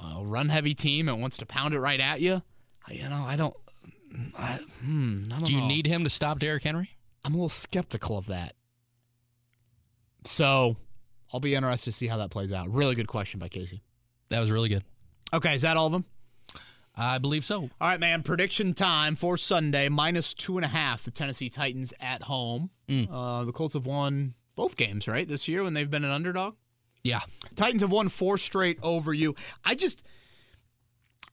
A run-heavy team and wants to pound it right at you? You know, I don't... I, hmm, I don't Do you know. need him to stop Derrick Henry? I'm a little skeptical of that. So, I'll be interested to see how that plays out. Really good question by Casey. That was really good. Okay, is that all of them? I believe so. All right, man. Prediction time for Sunday, minus two and a half, the Tennessee Titans at home. Mm. Uh, the Colts have won both games, right, this year when they've been an underdog? Yeah. Titans have won four straight over you. I just,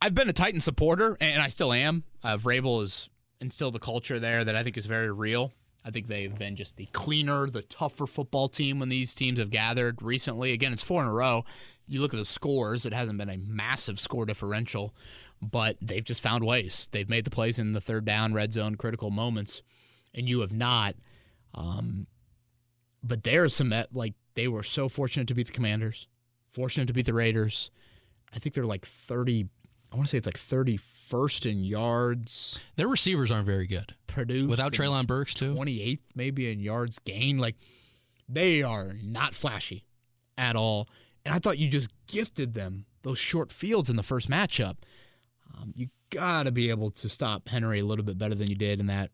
I've been a Titan supporter, and I still am. Uh, Vrabel has instilled the culture there that I think is very real. I think they've been just the cleaner, the tougher football team when these teams have gathered recently. Again, it's four in a row. You look at the scores, it hasn't been a massive score differential, but they've just found ways. They've made the plays in the third down, red zone, critical moments, and you have not. Um, but there are some, like, they were so fortunate to beat the Commanders, fortunate to beat the Raiders. I think they're like thirty, I want to say it's like thirty-first in yards. Their receivers aren't very good. Purdue. Without Treylon Burks, too. twenty-eighth maybe in yards gained. Like, they are not flashy at all. And I thought you just gifted them those short fields in the first matchup. Um, you got to be able to stop Henry a little bit better than you did in that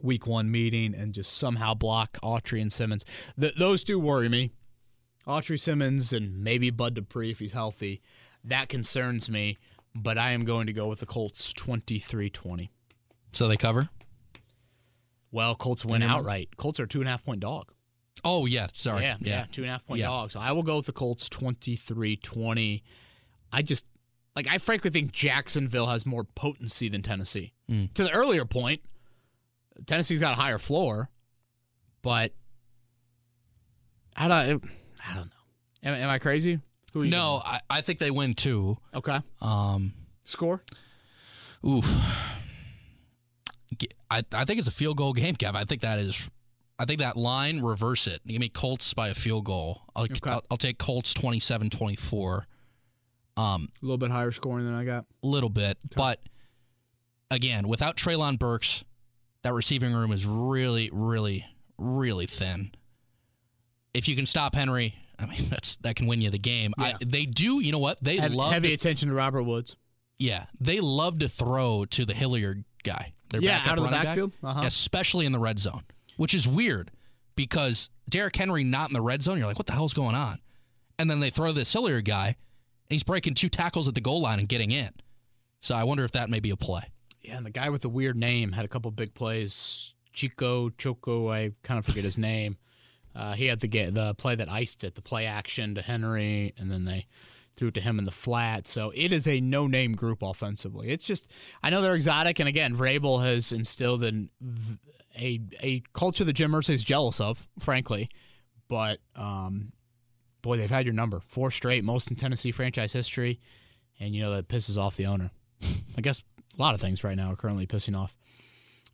week one meeting and just somehow block Autry and Simmons. Th- those two worry me. Autry, Simmons, and maybe Bud Dupree if he's healthy. That concerns me. But I am going to go with the Colts twenty-three twenty. So they cover? Well, Colts win outright. Colts are a two-and-a-half-point dog. Oh, yeah. Sorry. Yeah, yeah, yeah two-and-a-half-point yeah. dog. So I will go with the Colts twenty-three twenty. I just, like, I frankly think Jacksonville has more potency than Tennessee. Mm. To the earlier point, Tennessee's got a higher floor, but I don't, I don't know. Am, am I crazy? No, I, I think they win two. Okay. Um, Score? Oof. I I think it's a field goal game, Kev. I think that is. I think that line, reverse it. Give me Colts by a field goal. I'll, okay. I'll, I'll take Colts twenty-seven twenty-four. Um, a little bit higher scoring than I got. A little bit, okay. But again, without Treylon Burks, that receiving room is really, really, really thin. If you can stop Henry. I mean, that's that can win you the game. Yeah. I, they do, you know what? They Have, love heavy to, attention to Robert Woods. Yeah, they love to throw to the Hilliard guy. Their yeah, out of the backfield, back, uh-huh. especially in the red zone, which is weird because Derrick Henry not in the red zone. You're like, what the hell's going on? And then they throw this Hilliard guy, and he's breaking two tackles at the goal line and getting in. So I wonder if that may be a play. Yeah, and the guy with the weird name had a couple big plays. Chico Choco, I kind of forget his name. Uh, he had the get, the play that iced it, the play action to Henry, and then they threw it to him in the flat. So it is a no-name group offensively. It's just, I know they're exotic, and again, Vrabel has instilled in a a culture that Jim Mercy is jealous of, frankly. But, um, boy, they've had your number. Four straight, most in Tennessee franchise history, and, you know, that pisses off the owner. I guess a lot of things right now are currently pissing off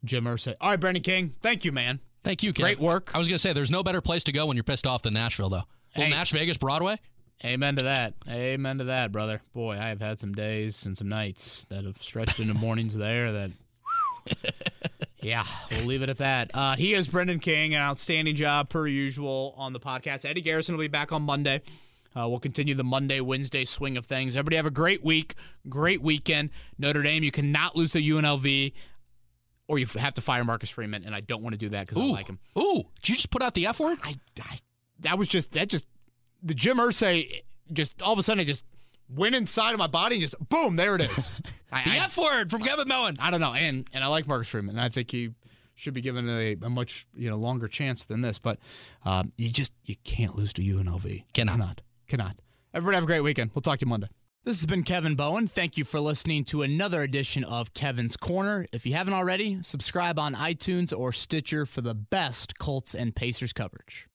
Jim Mercy. All right, Brendan King, thank you, man. Thank you, Ken. Great work. I was going to say, there's no better place to go when you're pissed off than Nashville, though. Well, Nash Vegas, Broadway? Amen to that. Amen to that, brother. Boy, I have had some days and some nights that have stretched into mornings there that, yeah, we'll leave it at that. Uh, he is Brendan King, an outstanding job, per usual, on the podcast. Eddie Garrison will be back on Monday. Uh, we'll continue the Monday, Wednesday swing of things. Everybody have a great week, great weekend. Notre Dame, you cannot lose to U N L V. Or you have to fire Marcus Freeman, and I don't want to do that because I like him. Ooh, did you just put out the F word? I, I, that was just, that just, the Jim Irsay just, all of a sudden, it just went inside of my body and just, boom, there it is. I, the I, F word from I, Kevin Mellon. I don't know, and and I like Marcus Freeman, and I think he should be given a, a much, you know, longer chance than this, but um, you just, you can't lose to U N L V. Cannot. Cannot. Cannot. Everybody have a great weekend. We'll talk to you Monday. This has been Kevin Bowen. Thank you for listening to another edition of Kevin's Corner. If you haven't already, subscribe on iTunes or Stitcher for the best Colts and Pacers coverage.